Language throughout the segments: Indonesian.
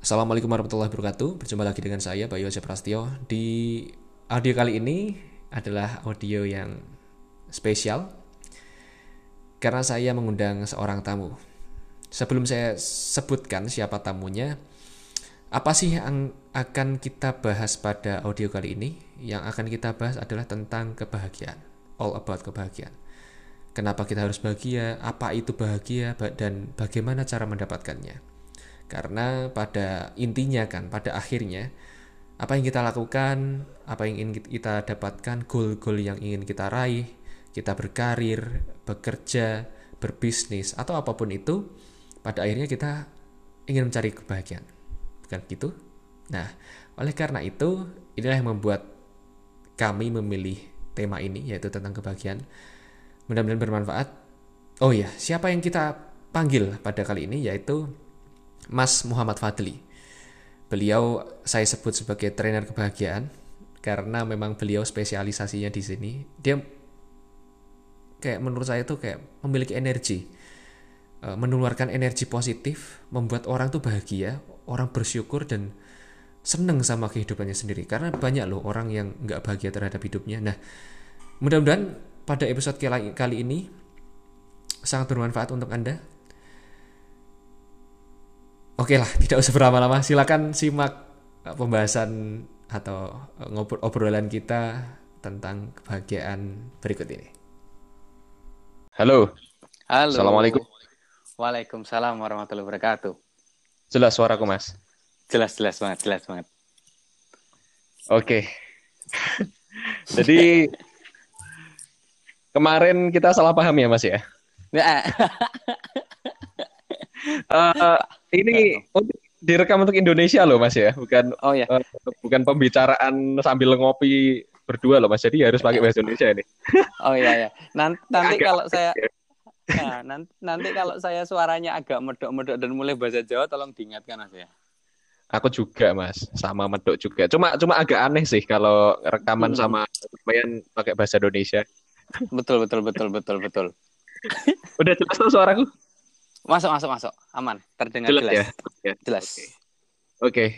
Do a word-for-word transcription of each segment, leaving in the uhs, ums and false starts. Assalamualaikum warahmatullahi wabarakatuh. Berjumpa lagi dengan saya Bayu Aceprastio. Di audio kali ini adalah audio yang spesial karena saya mengundang seorang tamu. Sebelum saya sebutkan siapa tamunya, apa sih yang akan kita bahas pada audio kali ini? Yang akan kita bahas adalah tentang kebahagiaan, all about kebahagiaan. Kenapa kita harus bahagia, apa itu bahagia, dan bagaimana cara mendapatkannya. Karena pada intinya kan, pada akhirnya, apa yang kita lakukan, apa yang ingin kita dapatkan, goal-goal yang ingin kita raih, kita berkarir, bekerja, berbisnis, atau apapun itu, pada akhirnya kita ingin mencari kebahagiaan. Bukan begitu? Nah, oleh karena itu, inilah yang membuat kami memilih tema ini, yaitu tentang kebahagiaan. Mudah-mudahan bermanfaat. Oh iya, siapa yang kita panggil pada kali ini yaitu Mas Muhammad Fadli. Beliau saya sebut sebagai trainer kebahagiaan karena memang beliau spesialisasinya di sini. Dia kayak menurut saya tuh kayak memiliki energi, menularkan energi positif, membuat orang tuh bahagia, orang bersyukur dan seneng sama kehidupannya sendiri. Karena banyak loh orang yang nggak bahagia terhadap hidupnya. Nah, mudah-mudahan pada episode kali ini sangat bermanfaat untuk Anda. Oke lah, tidak usah berlama-lama. Silakan simak pembahasan atau obrolan kita tentang kebahagiaan berikut ini. Halo. Halo. Assalamualaikum. Waalaikumsalam warahmatullahi wabarakatuh. Jelas suaraku, Mas? Jelas, jelas banget, jelas banget. Oke. Jadi kemarin kita salah paham ya, Mas, ya? uh, ini direkam untuk Indonesia loh, Mas, ya? Bukan oh, ya. Uh, bukan pembicaraan sambil ngopi berdua loh, Mas. Jadi harus pakai bahasa Indonesia ini. Oh iya, ya. Nanti, nanti kalau saya nah, nanti, nanti kalau saya suaranya agak medok-medok dan mulai bahasa Jawa, tolong diingatkan, Mas, ya. Aku juga, Mas, sama medok juga. Cuma cuma agak aneh sih kalau rekaman hmm. sama lumayan pakai bahasa Indonesia. Betul, betul, betul, betul, betul. Udah jelas tuh suaraku? Masuk, masuk, masuk. Aman, terdengar jelas. Jelas. Ya? Jelas. Oke. Okay. Okay.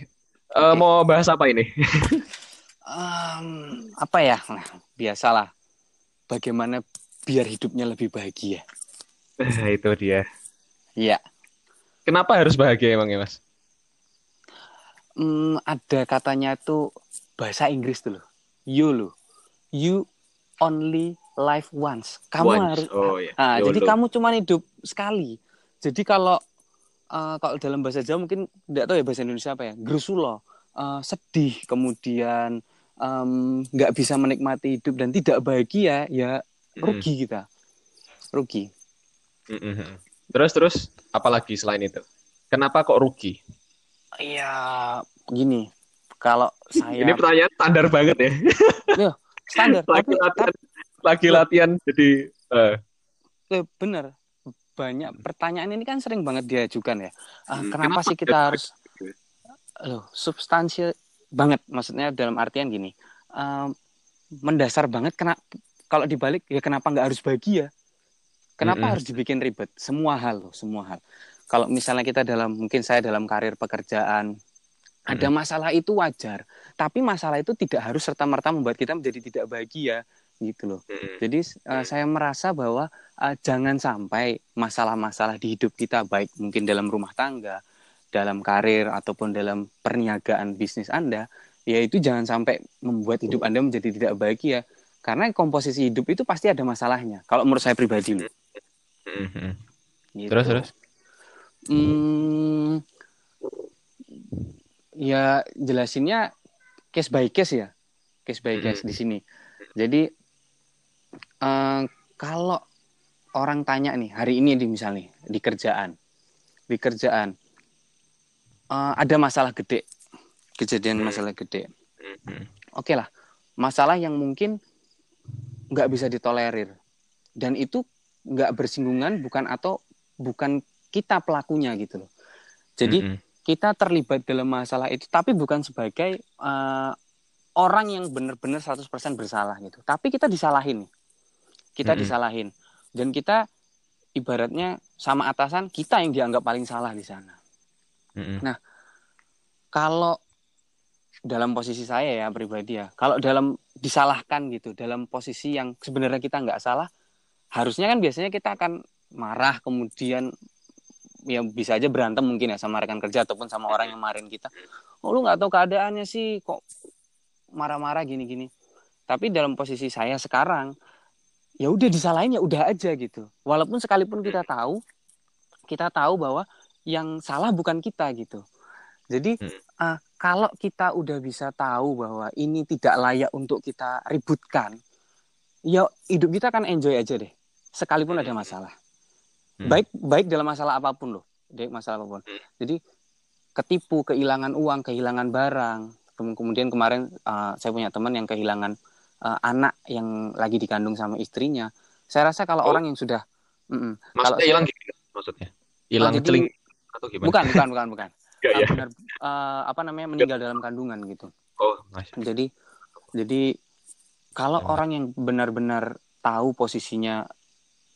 Uh, okay. Mau bahas apa ini? um, apa ya? Nah, biasalah. Bagaimana biar hidupnya lebih bahagia. Nah, itu dia. Iya. Kenapa harus bahagia emang ya, Mas? Um, ada katanya itu bahasa Inggris tuh loh. You loh. You only life once. Kamu once. harus oh, yeah. Nah, jadi kamu cuma hidup sekali. Jadi kalau uh, kalau dalam bahasa Jawa mungkin enggak tahu ya bahasa Indonesia apa ya. Gerusulo, uh, sedih, kemudian enggak um, bisa menikmati hidup dan tidak bahagia, ya rugi mm. kita. Rugi. Mm-hmm. Terus terus apalagi selain itu? Kenapa kok rugi? Ya gini, kalau saya ini pertanyaan standar banget ya. Loh, standar. Lagi latihan, lagi latihan jadi uh. bener banyak pertanyaan ini kan sering banget diajukan ya. Uh, kenapa, kenapa sih kita harus loh substansial banget? Maksudnya dalam artian gini, uh, mendasar banget. Kena kalau dibalik ya kenapa nggak harus bahagia? Kenapa mm-hmm. harus dibikin ribet? Semua hal loh, semua hal. Kalau misalnya kita dalam mungkin saya dalam karir pekerjaan. Ada masalah itu wajar, tapi masalah itu tidak harus serta-merta membuat kita menjadi tidak bahagia gitu loh. Jadi uh, saya merasa bahwa uh, jangan sampai masalah-masalah di hidup kita baik mungkin dalam rumah tangga, dalam karir ataupun dalam perniagaan bisnis Anda, yaitu jangan sampai membuat hidup Anda menjadi tidak bahagia karena komposisi hidup itu pasti ada masalahnya. Kalau menurut saya pribadi. Gitu. Terus terus. Hmm, Ya jelasinnya case by case ya, case by case di sini. Jadi eh, kalau orang tanya nih hari ini di misalnya di kerjaan, di kerjaan eh, ada masalah gede, kejadian masalah gede. Oke lah, masalah yang mungkin nggak bisa ditolerir dan itu nggak bersinggungan bukan atau bukan kita pelakunya gitu loh. Jadi mm-hmm. kita terlibat dalam masalah itu, tapi bukan sebagai uh, orang yang benar-benar seratus persen bersalah gitu. Tapi kita disalahin. Kita mm-hmm. disalahin. Dan kita ibaratnya sama atasan, kita yang dianggap paling salah di sana. Mm-hmm. Nah, kalau dalam posisi saya ya pribadi ya, kalau dalam disalahkan gitu, dalam posisi yang sebenarnya kita nggak salah, harusnya kan biasanya kita akan marah, kemudian ya bisa aja berantem mungkin ya sama rekan kerja ataupun sama orang yang marahin kita. Oh, lu nggak tahu keadaannya sih kok marah-marah gini-gini. Tapi dalam posisi saya sekarang, ya udah disalahin ya udah aja gitu. Walaupun sekalipun kita tahu, kita tahu bahwa yang salah bukan kita gitu. Jadi uh, kalau kita udah bisa tahu bahwa ini tidak layak untuk kita ributkan, ya hidup kita kan enjoy aja deh. Sekalipun ada masalah, hmm. baik baik dalam masalah apapun loh, baik masalah apapun. Jadi ketipu, kehilangan uang, kehilangan barang. Kemudian kemarin uh, saya punya teman yang kehilangan uh, anak yang lagi dikandung sama istrinya. Saya rasa kalau oh. orang yang sudah, mm-mm. maksudnya hilang gimana? Maksudnya hilang celing atau gimana? Bukan, bukan, bukan, bukan. Ya, ya. Benar, uh, apa namanya meninggal dalam kandungan gitu. Oh, masyarakat. Jadi, jadi kalau ya. Orang yang benar-benar tahu posisinya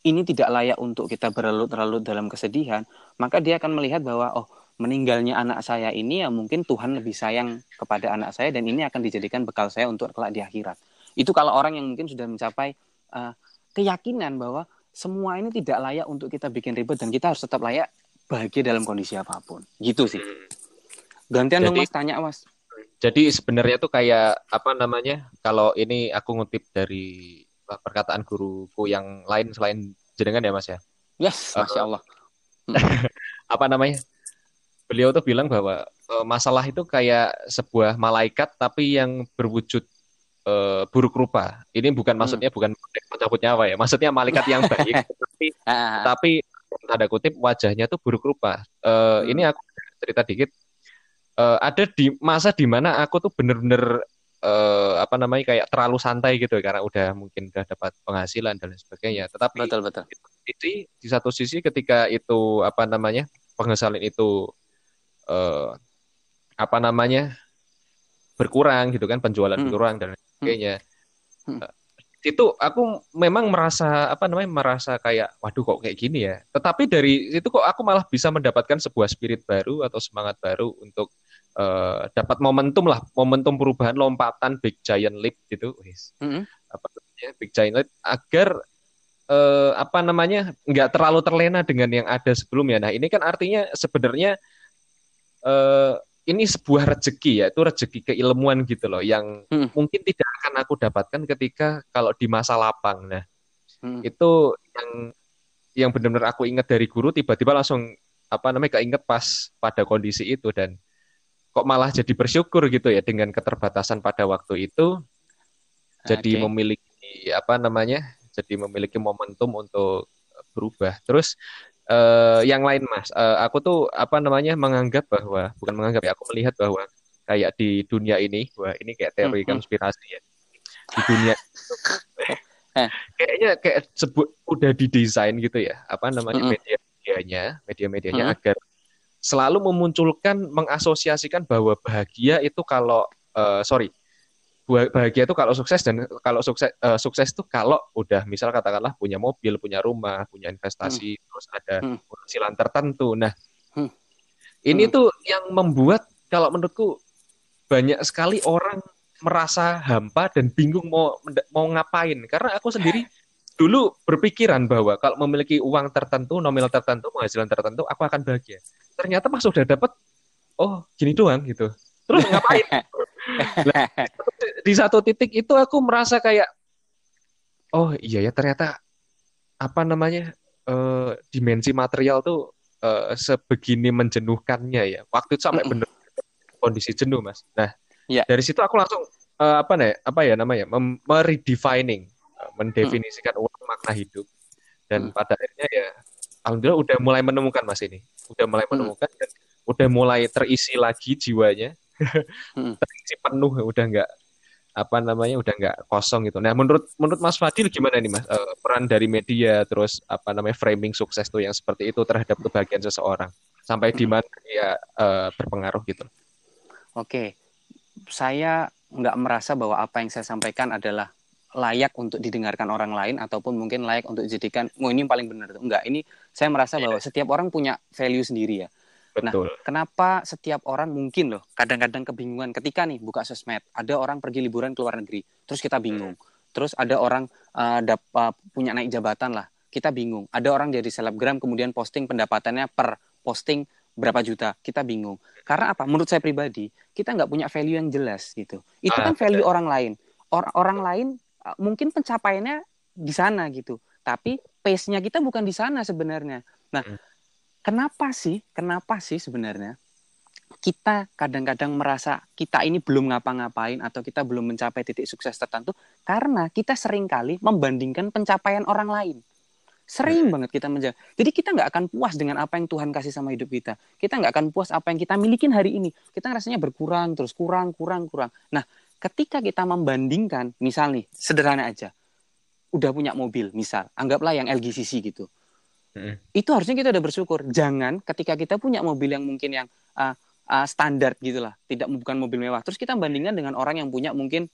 ini tidak layak untuk kita berlarut-larut dalam kesedihan, maka dia akan melihat bahwa oh meninggalnya anak saya ini ya mungkin Tuhan lebih sayang kepada anak saya dan ini akan dijadikan bekal saya untuk kelak di akhirat. Itu kalau orang yang mungkin sudah mencapai uh, keyakinan bahwa semua ini tidak layak untuk kita bikin ribet dan kita harus tetap layak bahagia dalam kondisi apapun, gitu sih. Gantian dong Mas, tanya Mas. Jadi sebenarnya tuh kayak apa namanya? Kalau ini aku ngutip dari perkataan guruku yang lain selain jenengan ya Mas ya. Yes, masya Allah. Uh, hmm. apa namanya? Beliau tuh bilang bahwa uh, masalah itu kayak sebuah malaikat tapi yang berwujud uh, buruk rupa. Ini bukan maksudnya hmm. bukan mencabut nyawa ya. Maksudnya malaikat yang baik tapi tapi tanda kutip wajahnya tuh buruk rupa. Uh, hmm. Ini aku cerita dikit. Uh, ada di masa di mana aku tuh bener-bener uh, apa namanya kayak terlalu santai gitu karena udah mungkin udah dapat penghasilan dan sebagainya. Tetapi betul, betul. Di, di satu sisi ketika itu apa namanya penghasilan itu uh, apa namanya berkurang gitu kan, penjualan hmm. berkurang dan sebagainya. Hmm. Hmm. Itu aku memang merasa apa namanya merasa kayak waduh kok kayak gini ya. Tetapi dari situ kok aku malah bisa mendapatkan sebuah spirit baru atau semangat baru untuk uh, dapat momentum lah, momentum perubahan, lompatan big giant leap gitu. Mm-hmm. Apa namanya big giant leap agar uh, apa namanya nggak terlalu terlena dengan yang ada sebelumnya. Nah ini kan artinya sebenarnya uh, ini sebuah rezeki ya, itu rezeki keilmuan gitu loh, yang hmm. mungkin tidak akan aku dapatkan ketika kalau di masa lapang. Nah, hmm. itu yang yang benar-benar aku ingat dari guru, tiba-tiba langsung apa namanya keinget pas pada kondisi itu dan kok malah jadi bersyukur gitu ya dengan keterbatasan pada waktu itu, okay. jadi memiliki apa namanya, jadi memiliki momentum untuk berubah. Terus Uh, yang lain Mas, uh, aku tuh apa namanya menganggap bahwa bukan menganggap ya, aku melihat bahwa kayak di dunia ini, wah ini kayak teori konspirasi ya, di dunia kayaknya kayak sebut udah didesain gitu ya, apa namanya media-medianya, media-medianya agar selalu memunculkan, mengasosiasikan bahwa bahagia itu kalau uh, sorry, bahagia itu kalau sukses dan kalau sukses uh, sukses itu kalau udah misal katakanlah punya mobil, punya rumah, punya investasi, hmm. terus ada hmm. penghasilan tertentu. Nah, hmm. ini hmm. tuh yang membuat kalau menurutku banyak sekali orang merasa hampa dan bingung mau mau ngapain. Karena aku sendiri dulu berpikiran bahwa kalau memiliki uang tertentu, nominal tertentu, penghasilan tertentu, aku akan bahagia. Ternyata pas udah dapat, oh gini doang gitu. Terus ngapain? Nah, di satu titik itu aku merasa kayak, oh iya ya ternyata apa namanya uh, dimensi material tuh uh, sebegini menjenuhkannya ya. Waktu itu sampai bener kondisi jenuh Mas. Nah ya. Dari situ aku langsung uh, apa nih apa ya namanya mem- meredefining, uh, mendefinisikan uang makna hidup dan pada akhirnya ya alhamdulillah udah mulai menemukan Mas ini, udah mulai menemukan dan udah mulai terisi lagi jiwanya. Terisi penuh, udah nggak apa namanya udah nggak kosong gitu. Nah menurut menurut Mas Fadil gimana nih Mas e, peran dari media terus apa namanya framing sukses tuh yang seperti itu terhadap kebahagiaan seseorang sampai di mana dia e, berpengaruh gitu? Oke, saya nggak merasa bahwa apa yang saya sampaikan adalah layak untuk didengarkan orang lain ataupun mungkin layak untuk dijadikan, oh ini yang paling benar tuh. Enggak, ini saya merasa bahwa setiap orang punya value sendiri ya. Betul. Nah, kenapa setiap orang mungkin loh, kadang-kadang kebingungan ketika nih buka sosmed, ada orang pergi liburan ke luar negeri, terus kita bingung. Hmm. Terus ada orang uh, dapat punya naik jabatan lah, kita bingung. Ada orang jadi selebgram kemudian posting pendapatannya per posting berapa juta, kita bingung. Karena apa? Menurut saya pribadi, kita nggak punya value yang jelas gitu. Itu ah, kan value betul. orang lain. Or- orang lain uh, mungkin pencapaiannya di sana gitu, tapi pace-nya kita bukan di sana sebenarnya. Nah. Hmm. Kenapa sih, kenapa sih sebenarnya kita kadang-kadang merasa kita ini belum ngapa-ngapain atau kita belum mencapai titik sukses tertentu? Karena kita seringkali membandingkan pencapaian orang lain. Sering banget kita menjaga. Jadi kita nggak akan puas dengan apa yang Tuhan kasih sama hidup kita. Kita nggak akan puas apa yang kita milikin hari ini. Kita rasanya berkurang, terus kurang, kurang, kurang. Nah, ketika kita membandingkan, misal nih, sederhana aja. Udah punya mobil, misal. Anggaplah yang L G C C gitu. Itu harusnya kita udah bersyukur. Jangan ketika kita punya mobil yang mungkin yang uh, uh, standar gitulah, tidak bukan mobil mewah. Terus kita bandingkan dengan orang yang punya mungkin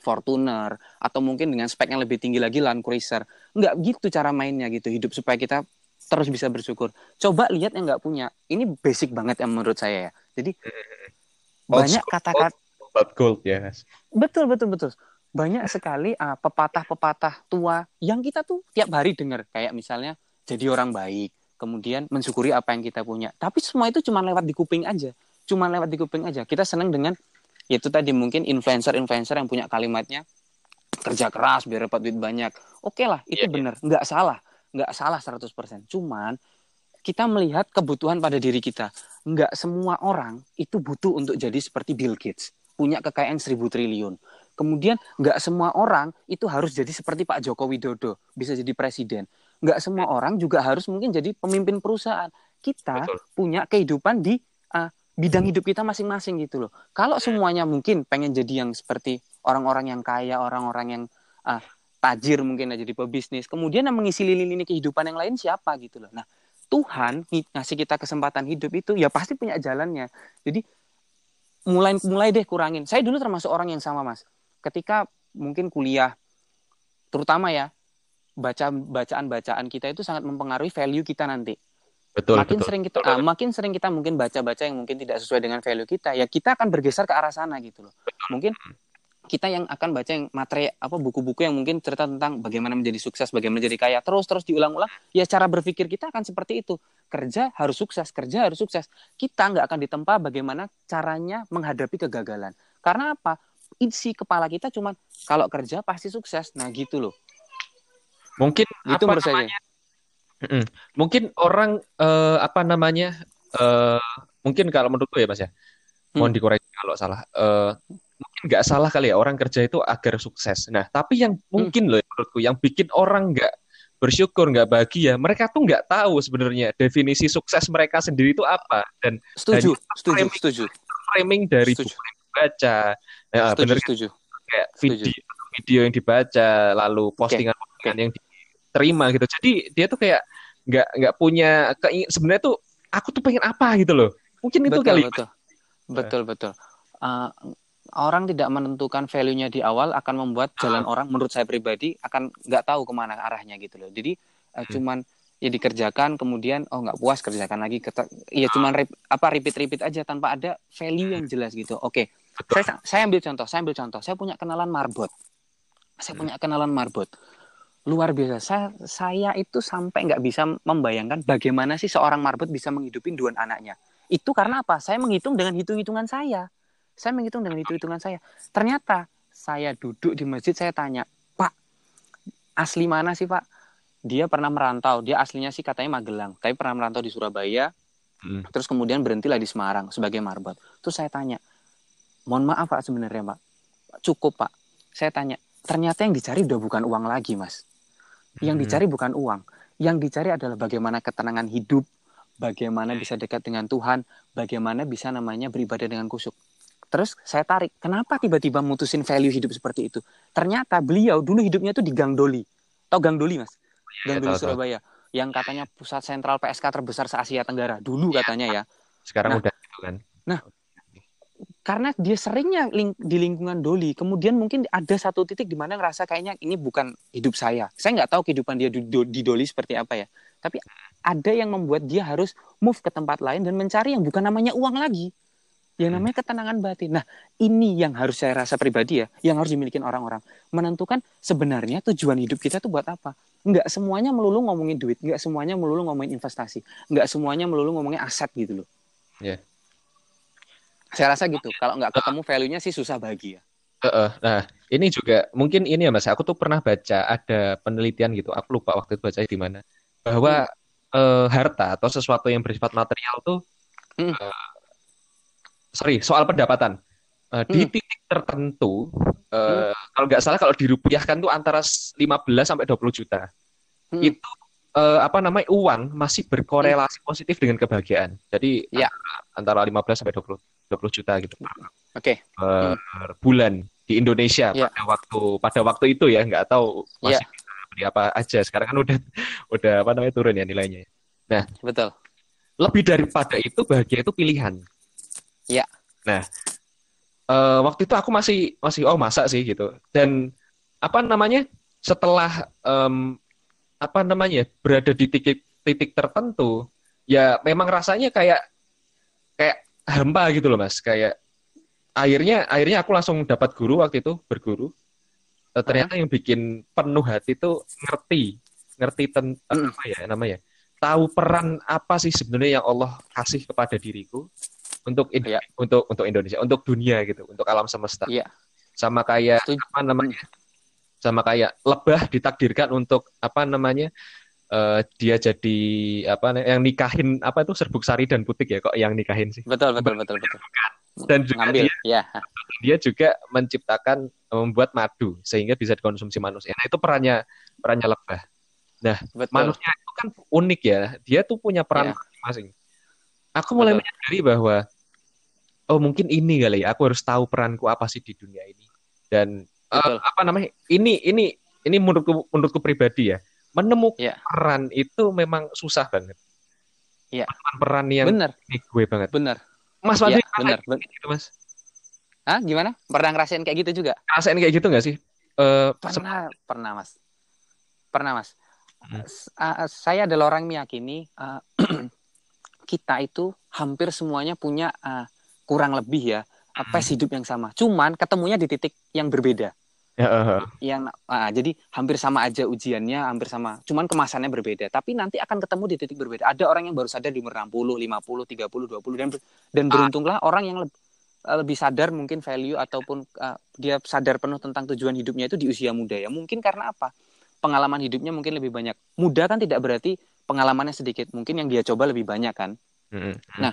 Fortuner atau mungkin dengan spek yang lebih tinggi lagi Land Cruiser. Nggak gitu cara mainnya gitu hidup supaya kita terus bisa bersyukur. Coba lihat yang nggak punya. Ini basic banget yang menurut saya ya. Jadi old banyak school, kata-kata old school, yes. Betul betul betul. Banyak sekali uh, pepatah-pepatah tua yang kita tuh tiap hari dengar kayak misalnya jadi orang baik, kemudian mensyukuri apa yang kita punya. Tapi semua itu cuma lewat di kuping aja. Cuma lewat di kuping aja. Kita senang dengan, yaitu tadi mungkin influencer-influencer yang punya kalimatnya, kerja keras biar dapat duit banyak. Oke lah, itu yeah, benar. Nggak yeah. salah. Nggak salah seratus persen. Cuman, kita melihat kebutuhan pada diri kita. Nggak semua orang itu butuh untuk jadi seperti Bill Gates. Punya kekayaan seribu triliun. Kemudian, nggak semua orang itu harus jadi seperti Pak Joko Widodo. Bisa jadi presiden. Nggak semua orang juga harus mungkin jadi pemimpin perusahaan. Kita Betul. punya kehidupan di uh, bidang hidup kita masing-masing gitu loh. Kalau semuanya mungkin pengen jadi yang seperti orang-orang yang kaya, orang-orang yang uh, tajir mungkin jadi pebisnis. Kemudian yang mengisi lini-lini kehidupan yang lain siapa gitu loh. Nah, Tuhan ngasih kita kesempatan hidup itu ya pasti punya jalannya. Jadi mulai mulai deh kurangin. Saya dulu termasuk orang yang sama, Mas. Ketika mungkin kuliah terutama ya, baca bacaan-bacaan kita itu sangat mempengaruhi value kita nanti. Betul. Makin betul, sering kita, betul, ah, betul. makin sering kita mungkin baca-baca yang mungkin tidak sesuai dengan value kita, ya kita akan bergeser ke arah sana gitu loh. Betul. Mungkin kita yang akan baca yang materi apa buku-buku yang mungkin cerita tentang bagaimana menjadi sukses, bagaimana menjadi kaya, terus-terus diulang-ulang, ya cara berpikir kita akan seperti itu. Kerja harus sukses, kerja harus sukses. Kita nggak akan ditempa bagaimana caranya menghadapi kegagalan. Karena apa? Isi kepala kita cuma kalau kerja pasti sukses. Nah gitu loh. Mungkin itu apa namanya? Mm-mm. Mungkin orang uh, apa namanya? Uh, mungkin kalau menurutku ya Mas ya. Hmm. Mohon dikoreksi kalau salah. Uh, mungkin nggak salah kali ya orang kerja itu agar sukses. Nah, tapi yang mungkin hmm. loh menurutku yang bikin orang nggak bersyukur, nggak bahagia, mereka tuh nggak tahu sebenarnya definisi sukses mereka sendiri itu apa. Dan setuju, setuju, framing, setuju. Framing dari setuju. buku yang dibaca. Nah, setuju, bener, setuju. Kayak video, setuju. video yang dibaca, lalu postingan okay. kan yang diterima gitu. Jadi dia tuh kayak nggak nggak punya keing. Sebenarnya tuh aku tuh pengen apa gitu loh. Mungkin itu betul, kali. Betul betul betul. Uh, orang tidak menentukan value-nya di awal akan membuat jalan uh. orang. Menurut saya pribadi akan nggak tahu kemana arahnya gitu loh. Jadi uh, hmm. cuman ya dikerjakan kemudian oh nggak puas kerjakan lagi. Ketak, ya uh. cuman rep, apa repeat repeat aja tanpa ada value yang jelas gitu. Oke. Okay. Saya saya ambil contoh. Saya ambil contoh. Saya punya kenalan marbot. Saya hmm. punya kenalan marbot. Luar biasa, saya, saya itu sampai nggak bisa membayangkan bagaimana sih seorang marbot bisa menghidupi dua anaknya. Itu karena apa? Saya menghitung dengan hitung-hitungan saya. Saya menghitung dengan hitung-hitungan saya. Ternyata saya duduk di masjid, saya tanya, Pak, asli mana sih Pak? Dia pernah merantau, dia aslinya sih katanya Magelang, tapi pernah merantau di Surabaya, hmm. terus kemudian berhentilah di Semarang sebagai marbot. Terus saya tanya, mohon maaf Pak sebenarnya Pak, cukup Pak. Saya tanya, ternyata yang dicari udah bukan uang lagi Mas. Yang dicari bukan uang. Yang dicari adalah bagaimana ketenangan hidup, bagaimana bisa dekat dengan Tuhan, bagaimana bisa namanya beribadah dengan khusyuk. Terus saya tarik, kenapa tiba-tiba mutusin value hidup seperti itu? Ternyata beliau dulu hidupnya tuh di Gang Dolly. Tahu Gang Dolly Mas? Gang Dolly Surabaya. Yang katanya pusat sentral P S K terbesar se-Asia Tenggara. Dulu katanya ya. Sekarang nah, udah gitu kan. Nah, karena dia seringnya ling- di lingkungan Doli, kemudian mungkin ada satu titik di mana ngerasa kayaknya ini bukan hidup saya. Saya nggak tahu kehidupan dia di, di Doli seperti apa ya. Tapi ada yang membuat dia harus move ke tempat lain dan mencari yang bukan namanya uang lagi, yang namanya ketenangan batin. Nah, ini yang harus saya rasa pribadi ya, yang harus dimiliki orang-orang. Menentukan sebenarnya tujuan hidup kita tuh buat apa. Nggak semuanya melulu ngomongin duit, nggak semuanya melulu ngomongin investasi, nggak semuanya melulu ngomongin aset gitu loh. Iya. Yeah. Saya rasa gitu. Kalau nggak ketemu value-nya sih susah bahagia. Uh, uh, nah, ini juga mungkin ini ya Mas. Aku tuh pernah baca ada penelitian gitu. Aku lupa waktu itu baca di mana. Bahwa hmm. uh, harta atau sesuatu yang bersifat material tuh, hmm. uh, sorry soal pendapatan uh, hmm. di titik tertentu uh, hmm. kalau nggak salah kalau dirupiahkan tuh antara lima belas sampai dua puluh juta hmm. itu uh, apa namanya uang masih berkorelasi hmm. positif dengan kebahagiaan. Jadi ya. antara, antara lima belas sampai dua puluh juta gitu. Oke. Okay. Per hmm. bulan di Indonesia ya. pada waktu pada waktu itu ya, nggak tahu masih ya. bisa beli apa aja. Sekarang kan udah udah apa namanya turun ya nilainya. Nah, betul. Lebih daripada itu bahagia itu pilihan. Ya. Nah, uh, waktu itu aku masih masih oh masa sih gitu. Dan apa namanya setelah um, apa namanya berada di titik titik tertentu ya memang rasanya kayak kayak hampa gitu loh Mas, kayak akhirnya akhirnya aku langsung dapat guru waktu itu, berguru. Uh, ternyata yang bikin penuh hati itu ngerti ngerti tentang mm. apa ya namanya, tahu peran apa sih sebenarnya yang Allah kasih kepada diriku. Untuk Indonesia, ya. untuk untuk Indonesia, untuk dunia gitu, untuk alam semesta. Ya. Sama kayak Setuju. apa namanya? Sama kayak lebah ditakdirkan untuk apa namanya? Uh, dia jadi apa yang nikahin apa itu serbuk sari dan putik ya, kok yang nikahin sih. Betul betul betul betul. Dan juga Ngambil. dia, ya. dia juga menciptakan membuat madu sehingga bisa dikonsumsi manusia. Nah, itu perannya perannya lebah. Nah, betul. Manusia itu kan unik ya. Dia tuh punya peran ya. masing-masing. Aku mulai Betul. menyadari bahwa oh mungkin ini kali ya, aku harus tahu peranku apa sih di dunia ini. Dan uh, apa namanya ini ini ini menurutku menurutku pribadi ya, menemukan ya. peran itu memang susah banget. Iya. Peran yang bener. ini gue banget. Benar. Mas Fadli ya, benar gitu Mas. Hah, gimana? Pernah ngerasain kayak gitu juga? Ngerasain kayak gitu enggak sih? Uh, pernah se- pernah Mas. Pernah Mas. Hmm. Uh, saya adalah orang meyakini uh, kita itu hampir semuanya punya uh, kurang lebih ya pace hidup yang sama, cuman ketemunya di titik yang berbeda. Ya, uh-huh. Yang uh, jadi hampir sama aja ujiannya, hampir sama, cuman kemasannya berbeda. Tapi nanti akan ketemu di titik berbeda. Ada orang yang baru sadar di umur enam puluh, lima puluh, tiga puluh, dua puluh dan dan beruntunglah orang yang lebih, lebih sadar mungkin value ataupun uh, dia sadar penuh tentang tujuan hidupnya itu di usia muda ya. Mungkin karena apa? Pengalaman hidupnya mungkin lebih banyak. Muda kan tidak berarti pengalamannya sedikit, mungkin yang dia coba lebih banyak kan. Mm-hmm. Nah,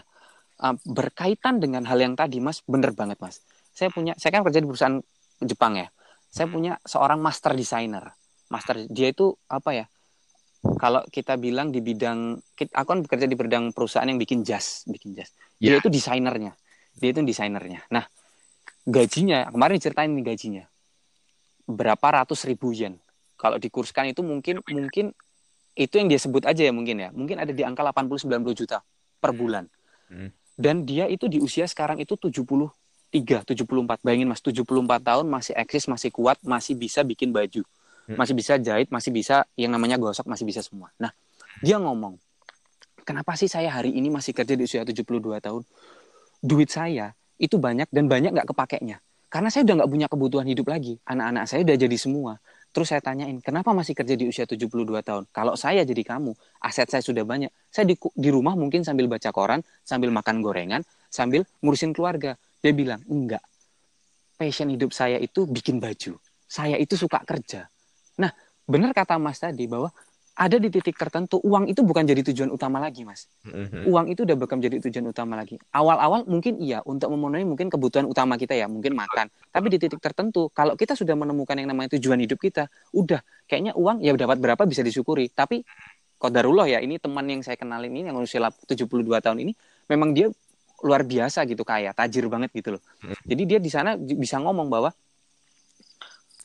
berkaitan dengan hal yang tadi Mas, bener banget Mas. Saya punya, saya kan kerja di perusahaan Jepang ya. Saya punya seorang master designer. Master dia itu apa ya? Kalau kita bilang di bidang, aku kan bekerja di bidang perusahaan yang bikin jas, bikin jas. Dia yeah. itu desainernya. Dia itu desainernya. Nah, gajinya kemarin diceritain nih gajinya. Berapa ratus ribu yen. Kalau dikurskan itu mungkin mungkin itu yang dia sebut aja ya mungkin ya. Mungkin ada di angka delapan puluh sampai sembilan puluh juta per bulan. Hmm. Dan dia itu di usia sekarang itu tujuh puluh tiga, tujuh puluh empat. Bayangin Mas, tujuh puluh empat tahun masih eksis, masih kuat, masih bisa bikin baju. Hmm. Masih bisa jahit, masih bisa yang namanya gosok, masih bisa semua. Nah, dia ngomong, "Kenapa sih saya hari ini masih kerja di usia tujuh puluh dua tahun? Duit saya itu banyak dan banyak enggak kepakainya. Karena saya udah enggak punya kebutuhan hidup lagi. Anak-anak saya udah jadi semua." Terus saya tanyain, kenapa masih kerja di usia tujuh puluh dua tahun? Kalau saya jadi kamu, aset saya sudah banyak. Saya di, di rumah mungkin sambil baca koran, sambil makan gorengan, sambil ngurusin keluarga. Dia bilang, enggak. Passion hidup saya itu bikin baju. Saya itu suka kerja. Nah, benar kata Mas tadi bahwa ada di titik tertentu, uang itu bukan jadi tujuan utama lagi, Mas. Mm-hmm. Uang itu udah bukan jadi tujuan utama lagi. Awal-awal mungkin iya, untuk memenuhi mungkin kebutuhan utama kita ya, mungkin makan. Tapi di titik tertentu, kalau kita sudah menemukan yang namanya tujuan hidup kita, udah, kayaknya uang ya dapat berapa bisa disyukuri. Tapi, qadarullah ya, ini teman yang saya kenalin ini, yang usia tujuh puluh dua tahun ini, memang dia luar biasa gitu, kaya, tajir banget gitu loh. Jadi dia di sana bisa ngomong bahwa,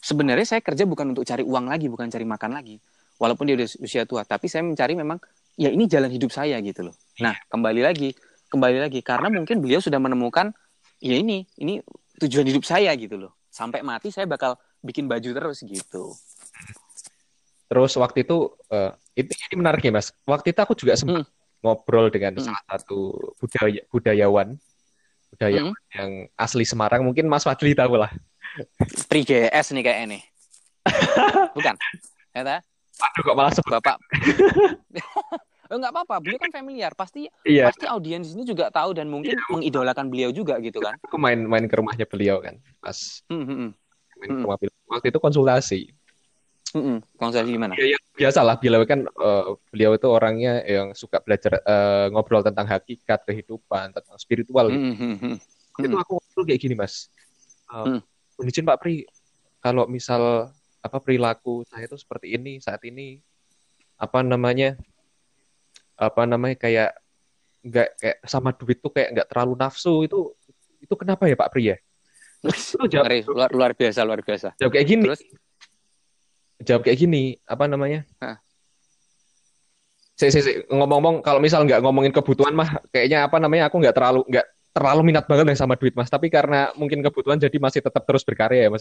sebenarnya saya kerja bukan untuk cari uang lagi, bukan cari makan lagi. Walaupun dia udah usia tua, tapi saya mencari memang ya ini jalan hidup saya gitu loh. Nah, kembali lagi, kembali lagi karena mungkin beliau sudah menemukan ya ini, ini tujuan hidup saya gitu loh. Sampai mati saya bakal bikin baju terus gitu. Terus waktu itu uh, ini, ini menarik ya Mas. Waktu itu aku juga sempat hmm. ngobrol dengan hmm. salah satu budaya, budayawan, budayawan hmm. yang asli Semarang. Mungkin Mas Fadli tahu lah. Pri J S nih kayaknya nih. Bukan? Kata? Aduh kok malah sebut Bapak. Oh, nggak apa-apa, beliau kan familiar, pasti yeah. pasti audiens ini juga tahu dan mungkin yeah. mengidolakan beliau juga gitu kan. Aku main main ke rumahnya beliau kan, pas mm-hmm. main ke rumah beliau. Waktu itu konsultasi. Mm-hmm. Konsultasi gimana? Ya, ya, biasalah, beliau kan uh, beliau itu orangnya yang suka belajar uh, ngobrol tentang hakikat kehidupan, tentang spiritual. Gitu. Mm-hmm. Waktu itu aku ngobrol kayak gini Mas. Uh, mm. Izin Pak Pri, kalau misal apa perilaku saya itu seperti ini saat ini, apa namanya? apa namanya kayak nggak kayak sama duit tuh kayak nggak terlalu nafsu itu itu kenapa ya Pak Pri ya? Itu jawab luar, luar biasa luar biasa. Jawab kayak gini. Terus? Jawab kayak gini apa namanya? Si si si ngomong-ngomong kalau misal nggak ngomongin kebutuhan mah kayaknya apa namanya aku nggak terlalu nggak terlalu minat banget sama duit Mas, tapi karena mungkin kebutuhan jadi masih tetap terus berkarya ya Mas.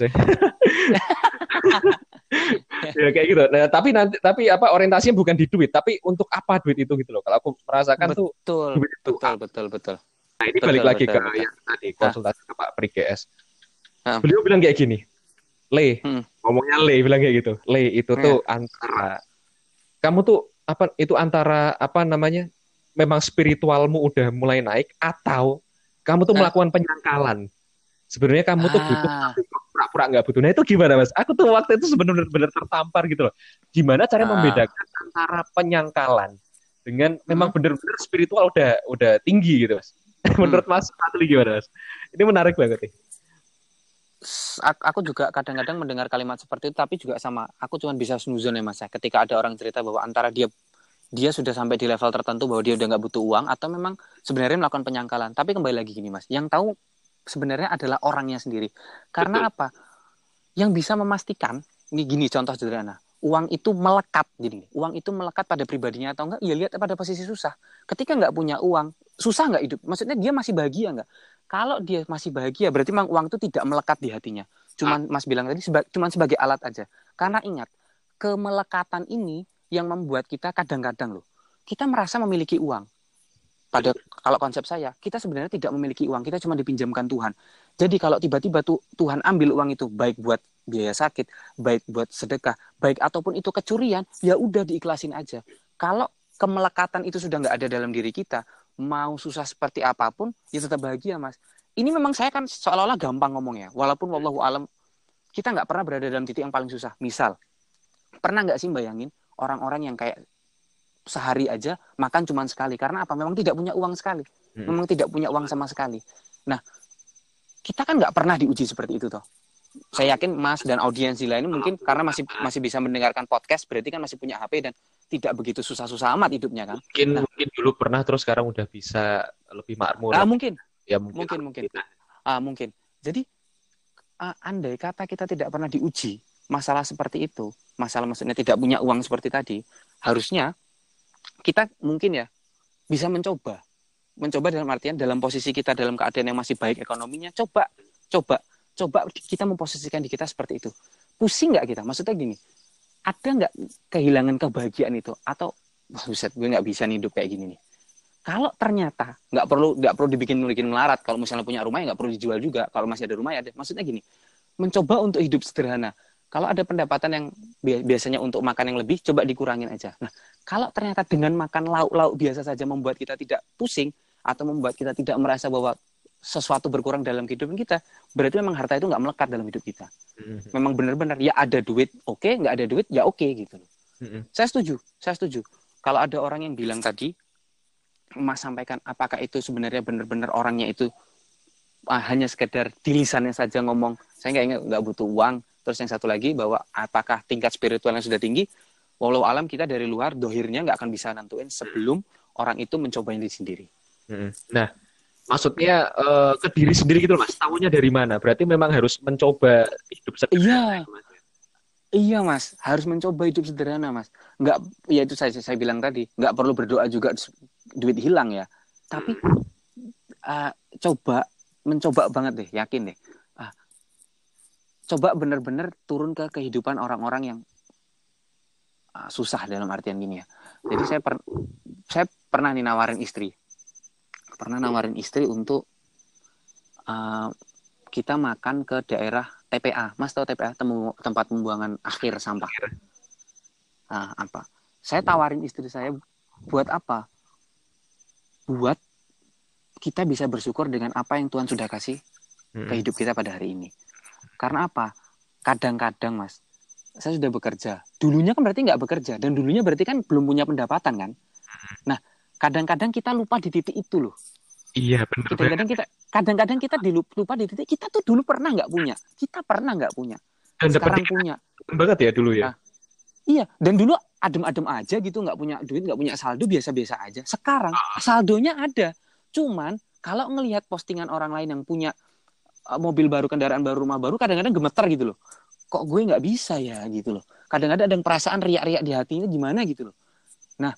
Ya kayak gitu. Nah, tapi nanti tapi apa orientasinya bukan di duit, tapi untuk apa duit itu gitu loh. Kalau aku merasakan betul, tuh duit itu betul betul betul. Nah, ini betul, balik betul, lagi betul, ke betul. Yang tadi konsultasi ah. ke Pak Pri G S. Ah. Beliau bilang kayak gini. Le, hmm. ngomongnya Le bilang kayak gitu. Le itu hmm. tuh antara kamu tuh apa itu antara apa namanya? Memang spiritualmu udah mulai naik atau kamu tuh melakukan penyangkalan. Sebenarnya kamu tuh ah. butuh pura-pura nggak butuh. Nah itu gimana Mas? Aku tuh waktu itu benar-benar tertampar gitu loh. Gimana cara ah. membedakan antara penyangkalan dengan hmm. memang benar-benar spiritual udah udah tinggi gitu Mas. Hmm. Menurut Mas Fadli gimana Mas? Ini menarik banget nih. Aku juga kadang-kadang mendengar kalimat seperti itu, tapi juga sama. Aku cuma bisa snuzon ya Mas ya. Ketika ada orang cerita bahwa antara dia dia sudah sampai di level tertentu bahwa dia udah nggak butuh uang atau memang sebenarnya melakukan penyangkalan. Tapi kembali lagi gini Mas, yang tahu sebenarnya adalah orangnya sendiri. Karena betul. Apa? Yang bisa memastikan, ini gini contoh sederhana, uang itu melekat gini, uang itu melekat pada pribadinya atau enggak? Ya lihat pada posisi susah. Ketika nggak punya uang, susah nggak hidup? Maksudnya dia masih bahagia nggak? Kalau dia masih bahagia, berarti memang uang itu tidak melekat di hatinya. Cuman ah. Mas bilang tadi, seba- cuman sebagai alat aja. Karena ingat, kemelekatan ini yang membuat kita kadang-kadang loh, kita merasa memiliki uang. Pada kalau konsep saya, kita sebenarnya tidak memiliki uang, kita cuma dipinjamkan Tuhan. Jadi kalau tiba-tiba tuh Tuhan ambil uang itu, baik buat biaya sakit, baik buat sedekah, baik ataupun itu kecurian, ya udah diikhlasin aja. Kalau kemelekatan itu sudah nggak ada dalam diri kita, mau susah seperti apapun, ya tetap bahagia Mas. Ini memang saya kan seolah-olah gampang ngomongnya, walaupun wallahu alam kita nggak pernah berada dalam titik yang paling susah. Misal, pernah nggak sih bayangin orang-orang yang kayak sehari aja makan cuma sekali. Karena apa? Memang tidak punya uang sekali. Hmm. Memang tidak punya uang sama sekali. Nah, kita kan nggak pernah diuji seperti itu toh. Saya yakin Mas dan audiens di lain mungkin karena masih masih bisa mendengarkan podcast, berarti kan masih punya H P dan tidak begitu susah-susah amat hidupnya kan. Mungkin nah, mungkin dulu pernah terus sekarang udah bisa lebih makmur. Ah, mungkin. Ya mungkin mungkin. mungkin. Ah, mungkin. Jadi ah, andai kata kita tidak pernah diuji masalah seperti itu, masalah maksudnya tidak punya uang seperti tadi, harusnya kita mungkin ya bisa mencoba. Mencoba dalam artian dalam posisi kita, dalam keadaan yang masih baik ekonominya, coba, coba, coba kita memposisikan di kita seperti itu. Pusing nggak kita? Maksudnya gini, ada nggak kehilangan kebahagiaan itu? Atau, wah buset, gue nggak bisa nih hidup kayak gini nih. Kalau ternyata, nggak perlu nggak perlu dibikin-bikin melarat, kalau misalnya punya rumah ya nggak perlu dijual juga, kalau masih ada rumah ya ada. Maksudnya gini, mencoba untuk hidup sederhana. Kalau ada pendapatan yang biasanya untuk makan yang lebih, coba dikurangin aja. Nah, kalau ternyata dengan makan lauk-lauk biasa saja membuat kita tidak pusing, atau membuat kita tidak merasa bahwa sesuatu berkurang dalam kehidupan kita, berarti memang harta itu nggak melekat dalam hidup kita. Memang benar-benar, ya ada duit, oke, okay, nggak ada duit, ya oke, okay, gitu. Saya setuju, saya setuju. Kalau ada orang yang bilang tadi, Mas sampaikan apakah itu sebenarnya benar-benar orangnya itu ah, hanya sekedar di lisannya saja ngomong, saya nggak ingat, nggak butuh uang. Terus yang satu lagi bahwa apakah tingkat spiritualnya sudah tinggi? Walau alam kita dari luar dohirnya nggak akan bisa nentuin sebelum orang itu mencobanya diri sendiri. Nah, maksudnya uh, ke diri sendiri gitu loh Mas. Tahunya dari mana? Berarti memang harus mencoba hidup sederhana. Iya, Mas. Iya Mas, harus mencoba hidup sederhana Mas. Nggak, ya itu saya saya bilang tadi, nggak perlu berdoa juga duit hilang ya. Tapi uh, coba mencoba banget deh, yakin deh. Coba benar-benar turun ke kehidupan orang-orang yang susah dalam artian gini ya. Jadi saya per, saya pernah dinawarin istri, pernah nawarin istri untuk uh, kita makan ke daerah T P A. Mas tahu T P A, temu, tempat pembuangan akhir sampah. Nah, apa? Saya tawarin istri saya buat apa? Buat kita bisa bersyukur dengan apa yang Tuhan sudah kasih ke hidup kita pada hari ini. Karena apa? Kadang-kadang, Mas, saya sudah bekerja. Dulunya kan berarti nggak bekerja, dan dulunya berarti kan belum punya pendapatan kan. Nah, kadang-kadang kita lupa di titik itu loh. Iya, benar. Kadang-kadang kita, kadang-kadang kita dilupa di titik kita tuh dulu pernah nggak punya, kita pernah nggak punya, dan sekarang punya. Banget ya dulu ya. Nah, iya, dan dulu adem-adem aja gitu, nggak punya duit, nggak punya saldo, biasa-biasa aja. Sekarang saldonya ada, cuman kalau ngelihat postingan orang lain yang punya mobil baru, kendaraan baru, rumah baru, kadang-kadang gemeter gitu loh. Kok gue nggak bisa ya gitu loh. Kadang-kadang ada perasaan riak-riak di hatinya gimana gitu loh. Nah.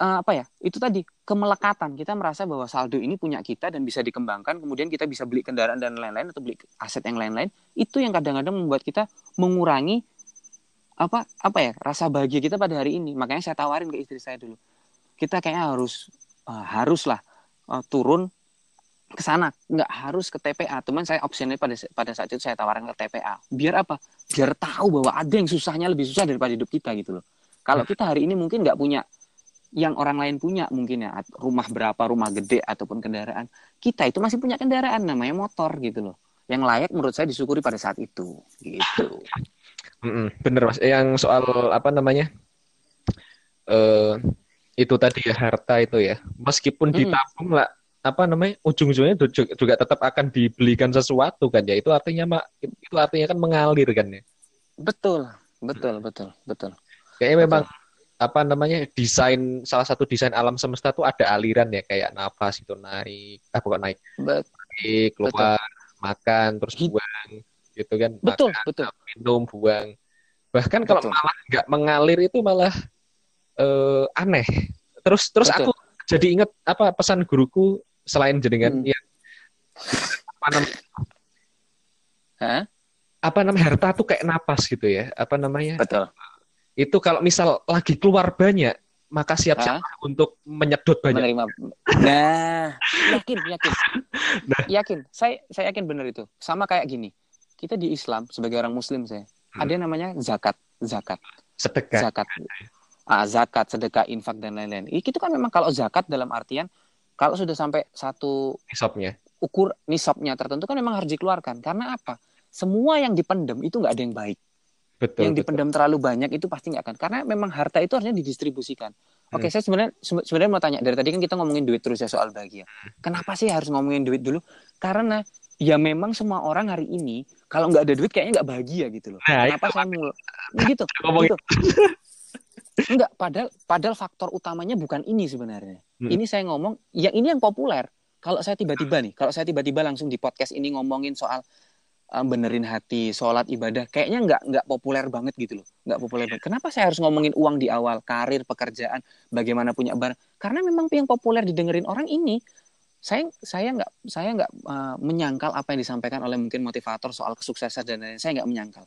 Uh, apa ya itu tadi, kemelekatan kita merasa bahwa saldo ini punya kita dan bisa dikembangkan, kemudian kita bisa beli kendaraan dan lain-lain atau beli aset yang lain-lain. Itu yang kadang-kadang membuat kita mengurangi apa apa ya rasa bahagia kita pada hari ini. Makanya saya tawarin ke istri saya dulu, kita kayaknya harus uh, haruslah uh, turun ke sana, nggak harus ke T P A. Cuman saya opsinya pada pada saat itu saya tawarin ke T P A, biar apa, biar tahu bahwa ada yang susahnya lebih susah daripada hidup kita gitu loh. Kalau kita hari ini mungkin nggak punya yang orang lain punya, mungkin ya rumah berapa, rumah gede ataupun kendaraan, kita itu masih punya kendaraan namanya motor gitu loh, yang layak menurut saya disyukuri pada saat itu gitu. Bener Mas, yang soal apa namanya uh, itu tadi ya, harta itu ya, meskipun ditabung lah apa namanya ujung-ujungnya juga tetap akan dibelikan sesuatu kan ya. Itu artinya itu artinya kan mengalir kan ya. Betul betul betul betul kayaknya memang betul. Apa namanya desain, salah satu desain alam semesta tuh ada aliran ya, kayak nafas itu naik, ah bukan naik, betul. Naik keluar, betul. Makan terus buang gitu kan, betul, makan, betul. Minum buang, bahkan betul. Kalau malah nggak mengalir itu malah eh, aneh. Terus terus betul. Aku jadi ingat apa pesan guruku selain jenengan hmm. yang apa namanya huh? apa namanya harta tuh kayak napas gitu ya, apa namanya betul. Itu kalau misal lagi keluar banyak, maka siap-siap Hah? untuk menyedot banyak. Menerima. Nah, yakin, yakin. Nah. Yakin. Saya saya yakin benar itu. Sama kayak gini. Kita di Islam sebagai orang muslim saya, hmm. ada yang namanya zakat, zakat. Sedekah. Zakat. Ah, zakat, sedekah, infak dan lain-lain. Itu kan memang kalau zakat dalam artian kalau sudah sampai satu nisabnya. Ukur nisabnya tertentu kan memang harus dikeluarkan. Karena apa? Semua yang dipendam itu enggak ada yang baik. Betul, yang dipendam betul. Terlalu banyak itu pasti nggak akan, karena memang harta itu harusnya didistribusikan. Oke, hmm. saya sebenarnya sebenarnya mau tanya, dari tadi kan kita ngomongin duit terus ya soal bahagia. Kenapa sih harus ngomongin duit dulu? Karena ya memang semua orang hari ini kalau nggak ada duit kayaknya nggak bahagia gitu loh. Nah, kenapa itu. Saya mulu gitu? gitu. Enggak, padahal padahal faktor utamanya bukan ini sebenarnya. Hmm. Ini saya ngomong yang ini yang populer. Kalau saya tiba-tiba nih, kalau saya tiba-tiba langsung di podcast ini ngomongin soal benerin hati, sholat, ibadah, kayaknya nggak nggak populer banget gitu loh, nggak populer banget. Kenapa saya harus ngomongin uang di awal, karir, pekerjaan, bagaimana punya barang? Karena memang yang populer didengerin orang ini. Saya saya nggak saya nggak uh, menyangkal apa yang disampaikan oleh mungkin motivator soal kesuksesan dan lain-lain. Saya nggak menyangkal.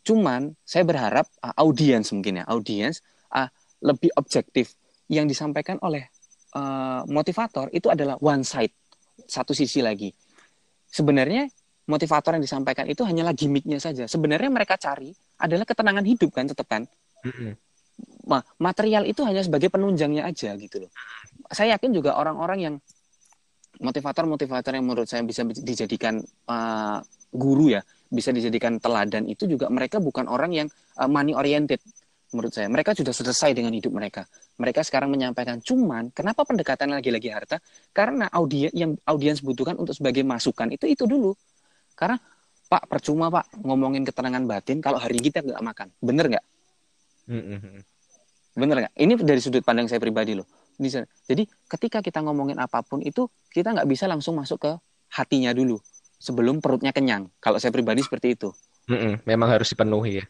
Cuman saya berharap uh, audiens mungkin ya, audiens uh, lebih objektif. Yang disampaikan oleh uh, motivator itu adalah one side, satu sisi lagi. Sebenarnya motivator yang disampaikan itu hanyalah gimmicknya saja. Sebenarnya mereka cari adalah ketenangan hidup kan, tetap kan. Nah, material itu hanya sebagai penunjangnya aja gitu loh. Saya yakin juga orang-orang yang motivator-motivator yang menurut saya bisa dijadikan uh, guru ya, bisa dijadikan teladan itu juga mereka bukan orang yang uh, money oriented menurut saya. Mereka sudah selesai dengan hidup mereka. Mereka sekarang menyampaikan. Cuman kenapa pendekatan lagi-lagi harta? Karena audiens yang audiens butuhkan untuk sebagai masukan itu itu dulu. Karena Pak percuma Pak ngomongin ketenangan batin kalau hari kita nggak makan, bener nggak? Mm-hmm. Bener nggak? Ini dari sudut pandang saya pribadi loh. Jadi ketika kita ngomongin apapun itu kita nggak bisa langsung masuk ke hatinya dulu sebelum perutnya kenyang. Kalau saya pribadi seperti itu. Mm-hmm. Memang harus dipenuhi ya.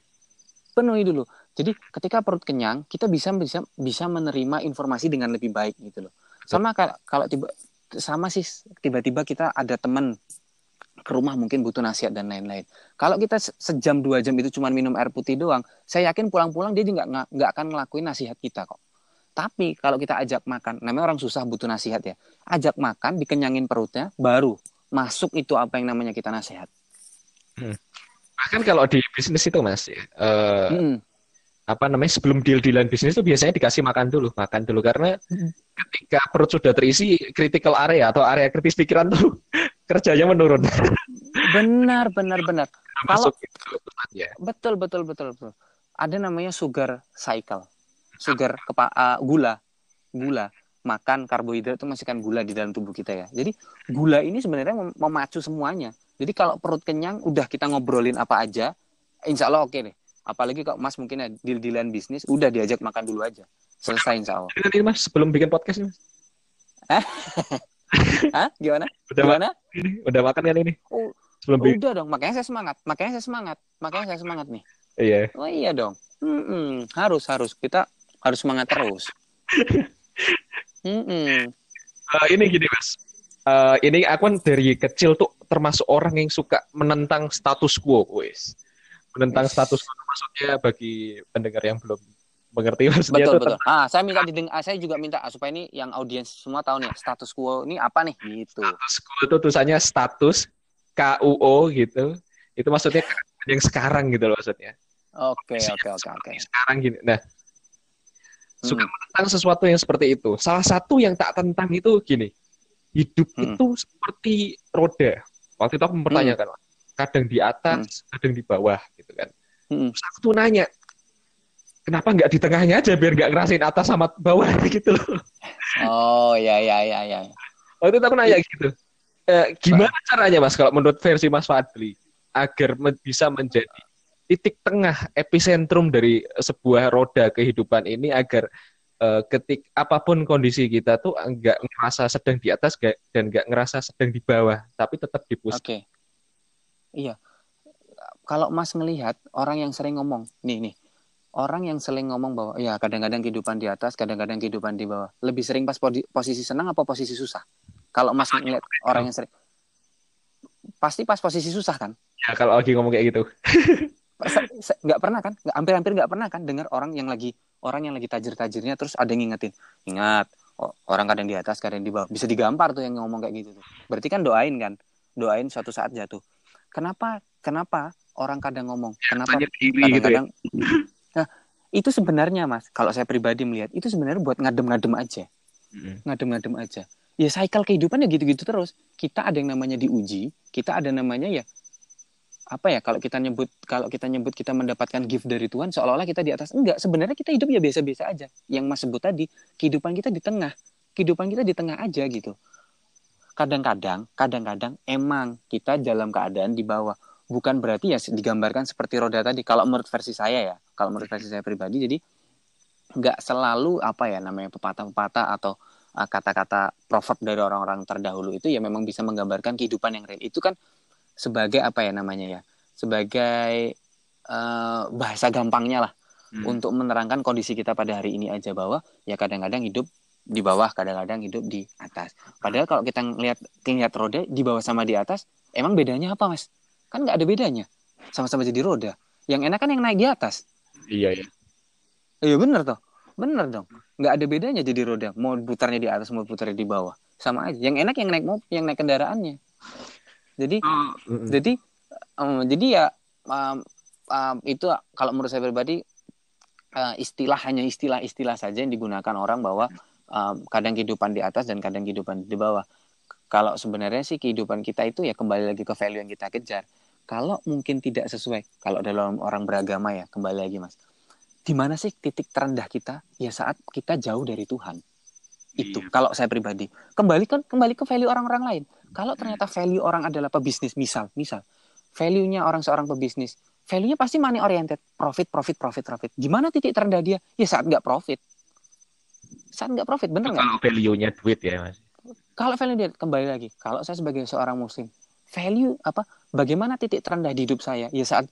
Penuhi dulu. Jadi ketika perut kenyang kita bisa bisa bisa menerima informasi dengan lebih baik gitu loh. Sama kalau kalau tiba sama sih tiba-tiba kita ada teman ke rumah mungkin butuh nasihat dan lain-lain. Kalau kita sejam dua jam itu cuma minum air putih doang, saya yakin pulang-pulang dia juga nggak nggak akan ngelakuin nasihat kita kok. Tapi kalau kita ajak makan, namanya orang susah butuh nasihat ya. Ajak makan, dikenyangin perutnya, baru masuk itu apa yang namanya kita nasihat. Hmm. Bahkan kalau di bisnis itu mas, ya, uh, hmm. apa namanya sebelum deal-dealan bisnis itu biasanya dikasih makan dulu, makan dulu karena hmm. ketika perut sudah terisi, critical area atau area kritis pikiran tuh kerjanya menurun. Benar, benar, benar. Masuk kalau itu, ya. betul, betul, betul, betul. Ada namanya sugar cycle. Sugar, kepa, uh, gula, gula, makan karbohidrat itu masukkan gula di dalam tubuh kita ya. Jadi gula ini sebenarnya mem- memacu semuanya. Jadi kalau perut kenyang, udah kita ngobrolin apa aja, insya Allah oke deh. Apalagi kalau mas mungkin ya, deal-dealan bisnis, udah diajak makan dulu aja, selesai insya Allah. Nanti mas sebelum bikin podcast nih mas. Hah? Gimana? Udah gimana? Ini, udah makan kan ini? Oh, sebelum udah bikin. Dong, makanya saya semangat, makanya saya semangat, makanya saya semangat nih. Iya. Oh iya dong. Mm-mm. Harus harus kita harus semangat terus. uh, ini gini mas, uh, ini aku kan dari kecil tuh termasuk orang yang suka menentang status quo, guys. Menentang yes. status quo maksudnya bagi pendengar yang belum mengerti maksudnya. Betul betul. Ah, saya minta dideng- ah, saya juga minta ah, supaya ini yang audiens semua tahu nih status quo ini apa nih gitu. Status quo itu tulisannya status K U O gitu. Itu maksudnya yang sekarang gitu loh maksudnya. Oke, oke, oke, oke. Sekarang gini. Nah, hmm. suka menentang sesuatu yang seperti itu. Salah satu yang tak tentang itu gini. Hidup hmm. itu seperti roda. Waktu itu aku mempertanyakan, hmm. kadang di atas, hmm. kadang di bawah gitu kan. Hmm. Terus aku tuh nanya, kenapa enggak di tengahnya aja biar enggak ngerasain atas sama bawah gitu loh. Oh, ya ya ya ya. Waktu itu aku nanya gitu. E, gimana caranya Mas kalau menurut versi Mas Fadli agar bisa menjadi titik tengah epicentrum dari sebuah roda kehidupan ini agar uh, ketik apapun kondisi kita tuh nggak ngerasa sedang di atas gak, dan nggak ngerasa sedang di bawah tapi tetap di pusat. Oke, okay. Iya. Kalau Mas ngelihat orang yang sering ngomong nih nih orang yang sering ngomong bahwa ya kadang-kadang kehidupan di atas, kadang-kadang kehidupan di bawah. Lebih sering pas posisi senang apa posisi susah? Kalau Mas ngelihat orang yang sering pasti pas posisi susah kan? Ya kalau lagi ngomong kayak gitu. Nggak pernah kan, nggak, hampir-hampir nggak pernah kan dengar orang yang lagi orang yang lagi tajir-tajirnya terus ada yang ngingetin, ingat oh, orang kadang di atas kadang di bawah, bisa digampar tuh yang ngomong kayak gitu tuh. Berarti kan doain kan, doain suatu saat jatuh. Kenapa kenapa orang kadang ngomong, kenapa kadang-kadang gitu ya? Nah itu sebenarnya mas, kalau saya pribadi melihat itu sebenarnya buat ngadem-ngadem aja, hmm. ngadem-ngadem aja. Ya cycle kehidupannya gitu-gitu terus. Kita ada yang namanya diuji, kita ada namanya ya. Apa ya kalau kita nyebut kalau kita nyebut kita mendapatkan gift dari Tuhan seolah-olah kita di atas. Enggak, sebenarnya kita hidup ya biasa-biasa aja. Yang Mas sebut tadi, kehidupan kita di tengah. Kehidupan kita di tengah aja gitu. Kadang-kadang, kadang-kadang emang kita dalam keadaan di bawah. Bukan berarti ya digambarkan seperti roda tadi kalau menurut versi saya ya. Kalau menurut versi saya pribadi jadi enggak selalu apa ya namanya pepatah-pepatah atau uh, kata-kata proverb dari orang-orang terdahulu itu ya memang bisa menggambarkan kehidupan yang real. Itu kan sebagai apa ya namanya ya sebagai uh, bahasa gampangnya lah hmm. untuk menerangkan kondisi kita pada hari ini aja bahwa ya kadang-kadang hidup di bawah kadang-kadang hidup di atas padahal kalau kita ngelihat ngelihat roda di bawah sama di atas emang bedanya apa mas kan nggak ada bedanya sama-sama jadi roda yang enak kan yang naik di atas iya iya iya bener toh bener dong nggak ada bedanya jadi roda mau putarnya di atas mau putarnya di bawah sama aja yang enak yang naik mobil yang naik kendaraannya. Jadi, mm-hmm. jadi, um, jadi ya um, um, itu kalau menurut saya pribadi uh, istilah hanya istilah-istilah saja yang digunakan orang bahwa um, kadang kehidupan di atas dan kadang kehidupan di bawah. Kalau sebenarnya sih kehidupan kita itu ya kembali lagi ke value yang kita kejar. Kalau mungkin tidak sesuai, kalau dalam orang beragama ya kembali lagi mas. Di mana sih titik terendah kita? Ya saat kita jauh dari Tuhan. Itu iya. Kalau saya pribadi kembali kan kembali ke value orang-orang lain kalau ternyata value orang adalah pebisnis misal misal value-nya orang seorang pebisnis value-nya pasti money oriented profit profit profit profit gimana titik terendah dia ya saat nggak profit saat nggak profit bener nggak kalau value-nya duit ya mas kalau value dia kembali lagi kalau saya sebagai seorang muslim value apa bagaimana titik terendah di hidup saya ya saat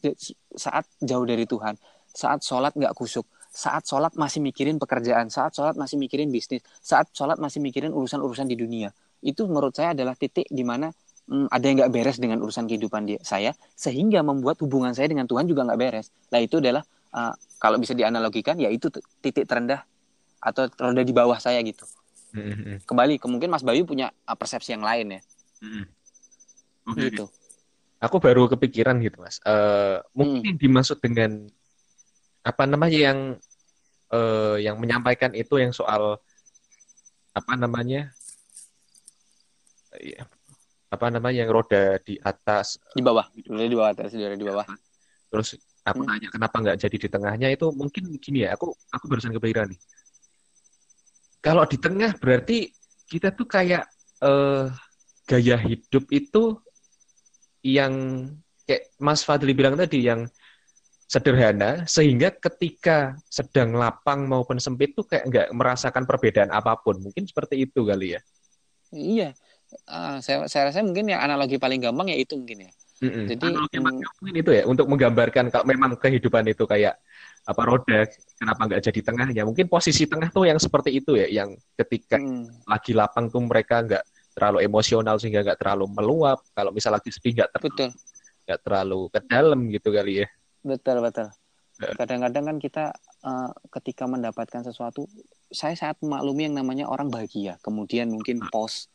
saat jauh dari Tuhan saat sholat nggak khusyuk saat sholat masih mikirin pekerjaan, saat sholat masih mikirin bisnis, saat sholat masih mikirin urusan-urusan di dunia. Itu menurut saya adalah titik di mana hmm, ada yang nggak beres dengan urusan kehidupan dia, saya, sehingga membuat hubungan saya dengan Tuhan juga nggak beres. Nah itu adalah uh, kalau bisa dianalogikan, ya itu titik terendah atau roda di bawah saya gitu. Mm-hmm. Kembali, mungkin Mas Bayu punya uh, persepsi yang lain ya. Mm-hmm. Okay. Gitu. Aku baru kepikiran gitu Mas. Uh, mungkin mm. dimaksud dengan apa namanya yang uh, yang menyampaikan itu yang soal apa namanya? Iya. Apa namanya yang roda di atas di bawah, roda di bawah atas, roda di bawah. Terus aku hmm. nanya kenapa nggak jadi di tengahnya itu mungkin gini ya, aku aku barusan kepikiran nih. Kalau di tengah berarti kita tuh kayak eh, gaya hidup itu yang kayak Mas Fadli bilang tadi yang sederhana sehingga ketika sedang lapang maupun sempit tuh kayak nggak merasakan perbedaan apapun. Mungkin seperti itu kali ya. Iya. Uh, saya, saya rasa mungkin yang analogi paling gampang ya itu mungkin ya. Mm-hmm. Jadi analogi paling gampang itu ya untuk menggambarkan kalau memang kehidupan itu kayak apa roda, kenapa nggak jadi tengahnya? Mungkin posisi tengah tuh yang seperti itu ya, yang ketika mm. lagi lapang tuh mereka nggak terlalu emosional sehingga nggak terlalu meluap. Kalau misal lagi sedih nggak terlalu nggak terlalu ke dalam gitu kali ya. Betul betul. Kadang-kadang kan kita uh, ketika mendapatkan sesuatu, saya sangat memaklumi yang namanya orang bahagia. Kemudian mungkin post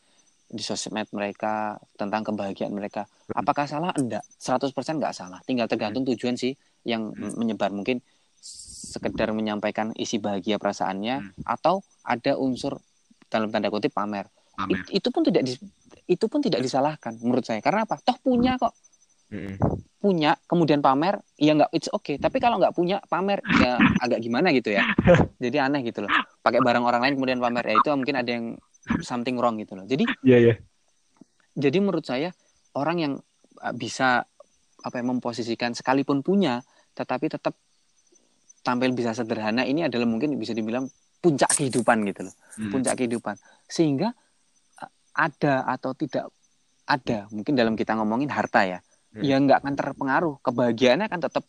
di sosmed mereka tentang kebahagiaan mereka. Apakah salah? Enggak. seratus persen enggak salah. Tinggal tergantung tujuan sih yang menyebar. Mungkin sekedar menyampaikan isi bahagia perasaannya atau ada unsur dalam tanda kutip pamer. pamer. It, itu pun tidak di, itu pun tidak disalahkan menurut saya. Karena apa? Toh punya kok. Punya kemudian pamer, ya enggak, it's okay. Tapi kalau enggak punya pamer ya agak gimana gitu ya. Jadi aneh gitu loh. Pakai barang orang lain kemudian pamer. Ya itu mungkin ada yang something wrong gitu loh. Jadi, yeah, yeah. jadi menurut saya orang yang bisa apa ya, memposisikan sekalipun punya, tetapi tetap tampil bisa sederhana ini adalah mungkin bisa dibilang puncak kehidupan gitu loh, mm. puncak kehidupan. Sehingga ada atau tidak ada, mungkin dalam kita ngomongin harta ya, mm. ya nggak akan terpengaruh, kebahagiaannya kan tetap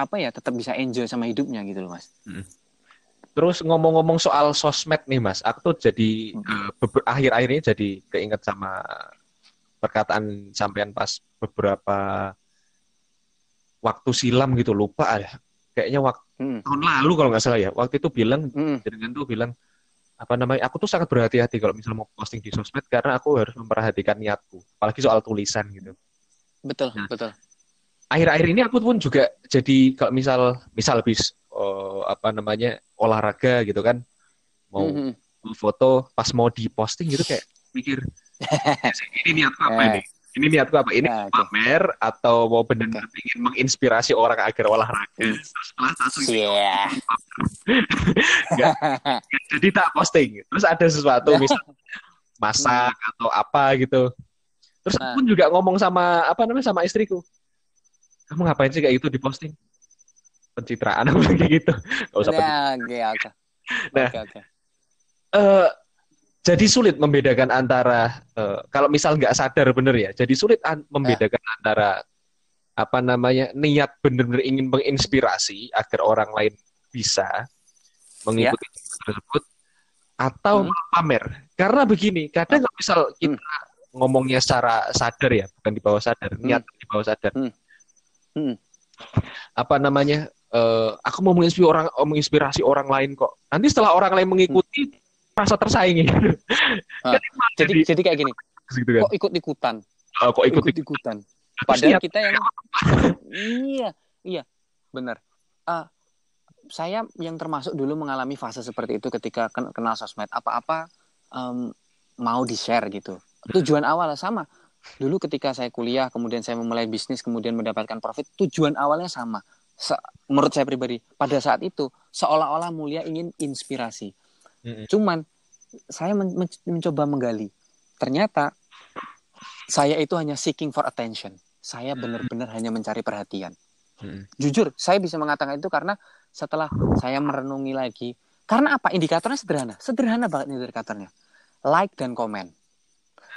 apa ya, tetap bisa enjoy sama hidupnya gitu loh Mas. Mm. Terus ngomong-ngomong soal sosmed nih Mas, aku tuh jadi hmm. uh, akhir-akhir ini jadi keinget sama perkataan sampean pas beberapa waktu silam gitu, lupa ya. Kayaknya waktu hmm. tahun lalu kalau nggak salah ya. Waktu itu bilang, hmm. dengan tuh bilang apa namanya? Aku tuh sangat berhati-hati kalau misalnya mau posting di sosmed karena aku harus memperhatikan niatku, apalagi soal tulisan gitu. Betul, nah, betul. Akhir-akhir ini aku pun juga jadi kalau misal misal bis oh, apa namanya olahraga gitu kan mau mm-hmm. foto pas mau diposting gitu kayak mikir ini niatku apa ini ini niatku apa ini nah, pamer okay. atau mau benar-benar okay. ingin menginspirasi orang agar olahraga terus setelah langsung yeah. nggak, nggak jadi tak posting terus ada sesuatu misal masak nah. atau apa gitu terus nah. aku pun juga ngomong sama apa namanya sama istriku, kamu ngapain sih kayak gitu di posting? Pencitraan apa kayak gitu? Gak usah pencitraan. Nah, okay, okay. nah okay, okay. Uh, jadi sulit membedakan antara uh, kalau misal nggak sadar bener ya, jadi sulit an- membedakan yeah. antara apa namanya niat bener-bener ingin menginspirasi agar orang lain bisa mengikuti yeah. tersebut atau hmm. pamer. Karena begini, kadang kalau misal kita hmm. ngomongnya secara sadar ya, bukan di bawah sadar, hmm. niat di bawah sadar. Hmm. Hmm. Apa namanya uh, aku mau menginspirasi orang menginspirasi orang lain kok nanti setelah orang lain mengikuti hmm. rasa tersaingi gitu. Nah, jadi, jadi jadi kayak gini gitu kan? Kok ikut ikutan oh, kok ikut ikutan padahal kita yang iya iya benar uh, saya yang termasuk dulu mengalami fase seperti itu ketika kenal sosmed apa-apa um, mau di share gitu tujuan awal sama. Dulu ketika saya kuliah, kemudian saya memulai bisnis, kemudian mendapatkan profit, tujuan awalnya sama. Se- menurut saya pribadi, pada saat itu seolah-olah mulia ingin inspirasi. Mm-hmm. Cuman saya men- men- mencoba menggali. Ternyata saya itu hanya seeking for attention. Saya benar-benar hanya mencari perhatian. Mm-hmm. Jujur, saya bisa mengatakan itu karena setelah saya merenungi lagi. Karena apa? Indikatornya sederhana. Sederhana banget indikatornya. Like dan komen.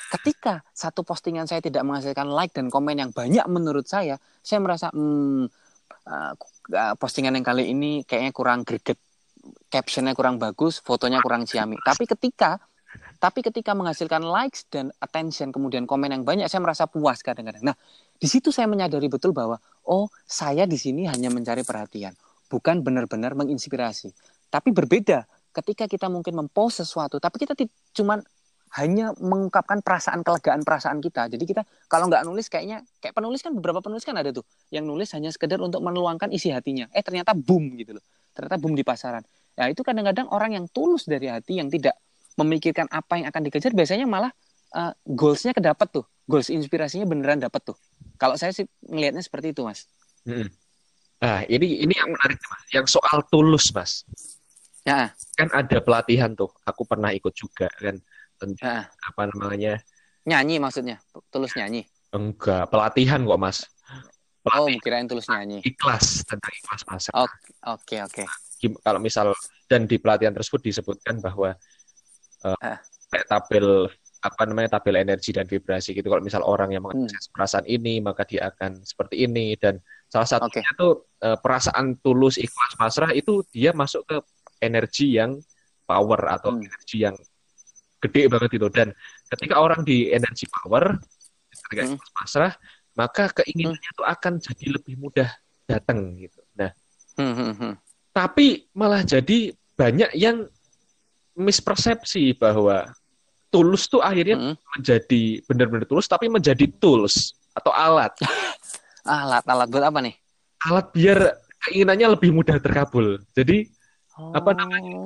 Ketika satu postingan saya tidak menghasilkan like dan komen yang banyak menurut saya, saya merasa hmm, postingan yang kali ini kayaknya kurang greget, captionnya kurang bagus, fotonya kurang ciamik. Tapi ketika Tapi ketika menghasilkan likes dan attention, kemudian komen yang banyak, saya merasa puas kadang-kadang. Nah, di situ saya menyadari betul bahwa, oh, saya di sini hanya mencari perhatian, bukan benar-benar menginspirasi. Tapi berbeda ketika kita mungkin mempost sesuatu, tapi kita t- cuman hanya mengungkapkan perasaan, kelegaan perasaan kita. Jadi kita kalau nggak nulis kayaknya, kayak penulis kan, beberapa penulis kan ada tuh, yang nulis hanya sekedar untuk meluangkan isi hatinya. Eh ternyata boom gitu loh. Ternyata boom di pasaran. Ya itu kadang-kadang orang yang tulus dari hati, yang tidak memikirkan apa yang akan dikejar, biasanya malah uh, goals-nya kedapat tuh. Goals inspirasinya beneran dapat tuh. Kalau saya sih ngelihatnya seperti itu, Mas. Hmm. Nah, ini, ini yang menarik, Mas. Yang soal tulus, Mas. Ya. Kan ada pelatihan tuh. Aku pernah ikut juga kan. Tentang, apa namanya, nyanyi maksudnya, tulus nyanyi? Enggak, pelatihan kok, Mas. Pelatihan. Oh, kirain tulus nyanyi. Ikhlas, tentang ikhlas, Mas. Oke, oke. Kalau misal, dan di pelatihan tersebut disebutkan bahwa uh, uh. tabel apa namanya, tabel energi dan vibrasi gitu. Kalau misal orang yang mengakses hmm. perasaan ini, maka dia akan seperti ini. Dan salah satunya okay. tuh uh, perasaan tulus, ikhlas, pasrah itu dia masuk ke energi yang power atau hmm. energi yang gede banget itu. Dan ketika orang di energy power, ketika hmm. pasrah, maka keinginannya itu hmm. akan jadi lebih mudah datang gitu. Nah, hmm, hmm, hmm. tapi malah jadi banyak yang mispersepsi bahwa tulus tuh akhirnya hmm. menjadi benar-benar tulus, tapi menjadi tools atau alat. alat, alat buat apa nih? Alat biar keinginannya lebih mudah terkabul. Jadi apa namanya?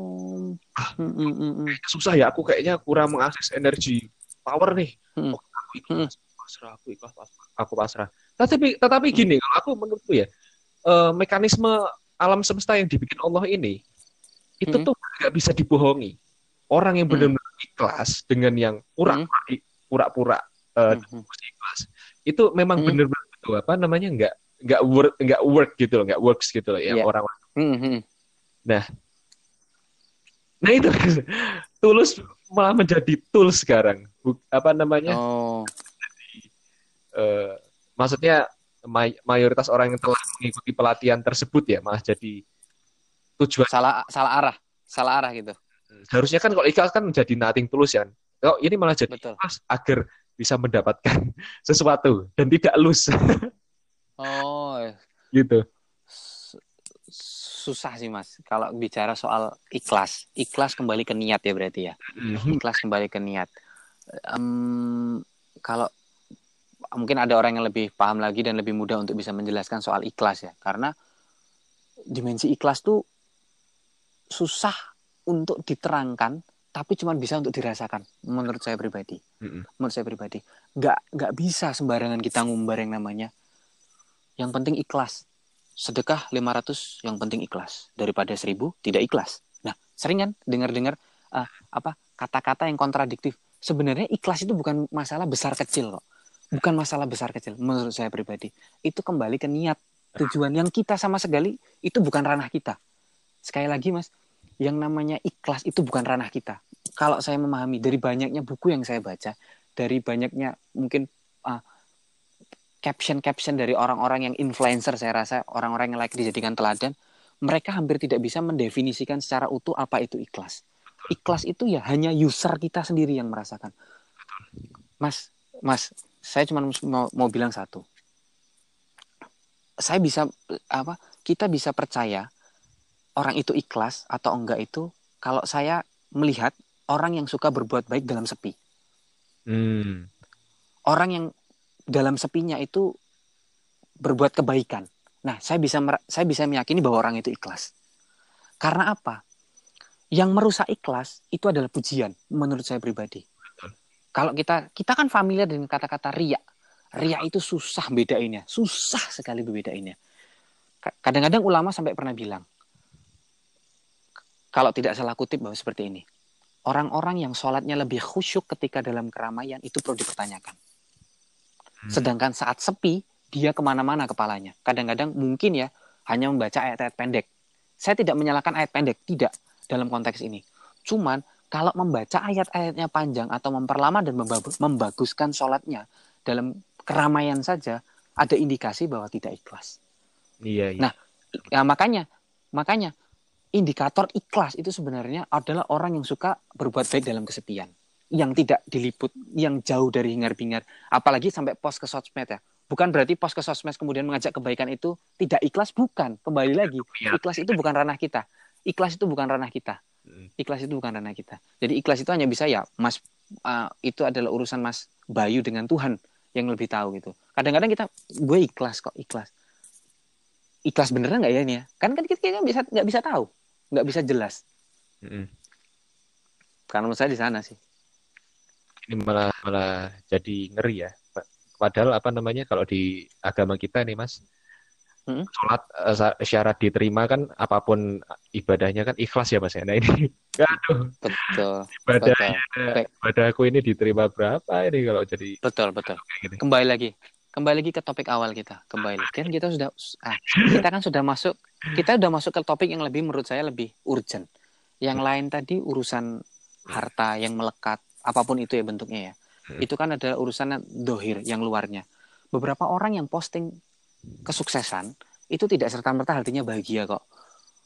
Ah, mm, mm, mm, mm. susah ya, aku kayaknya kurang mengakses energi power nih. Mm. Oh, aku ikhlas, mm. pasrah, aku ikhlas, aku pasrah. Tetapi, tetapi gini, kalau aku menurutku ya, uh, mekanisme alam semesta yang dibikin Allah ini, itu mm. tuh nggak bisa dibohongi. Orang yang benar-benar ikhlas dengan yang pura-pura, pura-pura uh, mm. ikhlas, itu memang mm. benar-benar betul apa namanya nggak nggak work nggak work gitu loh, nggak works gitu loh ya yeah. orang. Mm-hmm. Nah, nah itu tulus malah menjadi tool sekarang. Apa namanya? Oh. Jadi, uh, maksudnya may- mayoritas orang yang telah mengikuti pelatihan tersebut ya malah jadi tujuan salah salah arah, salah arah gitu. Harusnya kan kalau ikhlas kan menjadi nothing tulus ya. Kalau ini malah jadi ikhlas agar bisa mendapatkan sesuatu dan tidak loose. Oh, gitu. Susah sih, Mas, kalau bicara soal ikhlas. Ikhlas kembali ke niat ya berarti ya. Ikhlas kembali ke niat. Um, kalau mungkin ada orang yang lebih paham lagi dan lebih mudah untuk bisa menjelaskan soal ikhlas ya. Karena dimensi ikhlas tuh susah untuk diterangkan, tapi cuma bisa untuk dirasakan. Menurut saya pribadi. Menurut saya pribadi. Nggak, nggak bisa sembarangan kita ngumbar yang namanya. Yang penting ikhlas. Sedekah lima ratus yang penting ikhlas, daripada seribu tidak ikhlas. Nah, sering kan dengar-dengar uh, apa kata-kata yang kontradiktif. Sebenarnya ikhlas itu bukan masalah besar kecil kok. Bukan masalah besar kecil menurut saya pribadi. Itu kembali ke niat, tujuan yang kita sama sekali itu bukan ranah kita. Sekali lagi, Mas, yang namanya ikhlas itu bukan ranah kita. Kalau saya memahami dari banyaknya buku yang saya baca, dari banyaknya mungkin uh, caption-caption dari orang-orang yang influencer, saya rasa orang-orang yang like dijadikan teladan, mereka hampir tidak bisa mendefinisikan secara utuh apa itu ikhlas. Ikhlas itu ya hanya user kita sendiri yang merasakan. Mas, Mas, saya cuma mau, mau bilang satu. Saya bisa apa? Kita bisa percaya orang itu ikhlas atau enggak itu kalau saya melihat orang yang suka berbuat baik dalam sepi. Hmm. Orang yang dalam sepinya itu berbuat kebaikan. Nah, saya bisa saya bisa meyakini bahwa orang itu ikhlas. Karena apa? Yang merusak ikhlas itu adalah pujian menurut saya pribadi. Kalau kita kita kan familiar dengan kata-kata riya. Riya itu susah bedainnya, susah sekali bedainnya. Kadang-kadang ulama sampai pernah bilang, kalau tidak salah kutip bahwa seperti ini. Orang-orang yang sholatnya lebih khusyuk ketika dalam keramaian itu perlu dipertanyakan. Sedangkan saat sepi, dia kemana-mana kepalanya. Kadang-kadang mungkin ya, hanya membaca ayat-ayat pendek. Saya tidak menyalahkan ayat pendek, tidak dalam konteks ini. Cuman, kalau membaca ayat-ayatnya panjang atau memperlama dan membaguskan sholatnya dalam keramaian saja, ada indikasi bahwa tidak ikhlas. Iya, iya. Nah, ya makanya, makanya indikator ikhlas itu sebenarnya adalah orang yang suka berbuat baik dalam kesepian. yang tidak diliput, yang jauh dari hingar-bingar, apalagi sampai post ke sosmed ya. Bukan berarti post ke sosmed kemudian mengajak kebaikan itu tidak ikhlas, bukan. Kembali lagi, ikhlas itu bukan ranah kita. Ikhlas itu bukan ranah kita. Ikhlas itu bukan ranah kita. Jadi ikhlas itu hanya bisa ya, Mas uh, itu adalah urusan Mas Bayu dengan Tuhan yang lebih tahu gitu. Kadang-kadang kita, gue ikhlas kok, ikhlas. Ikhlas beneran nggak ya ini ya? Kan kan kita nggak bisa nggak bisa tahu, nggak bisa jelas. Mm-hmm. Karena menurut saya di sana sih. Ini malah malah jadi ngeri ya. Padahal apa namanya kalau di agama kita nih Mas, hmm? Sholat syarat diterima kan apapun ibadahnya kan ikhlas ya Mas. Nah ini, aduh, betul. Ibadahnya, betul. Ibadahku ini diterima berapa ini kalau jadi? Betul betul. Kembali lagi, kembali lagi ke topik awal kita. Kembali kan kita sudah, ah, kita kan sudah masuk, kita sudah masuk ke topik yang lebih menurut saya lebih urgent. Yang hmm. lain tadi urusan harta yang melekat. Apapun itu ya bentuknya ya. Hmm. Itu kan adalah urusan dohir, yang luarnya. Beberapa orang yang posting kesuksesan, itu tidak serta-merta artinya bahagia kok.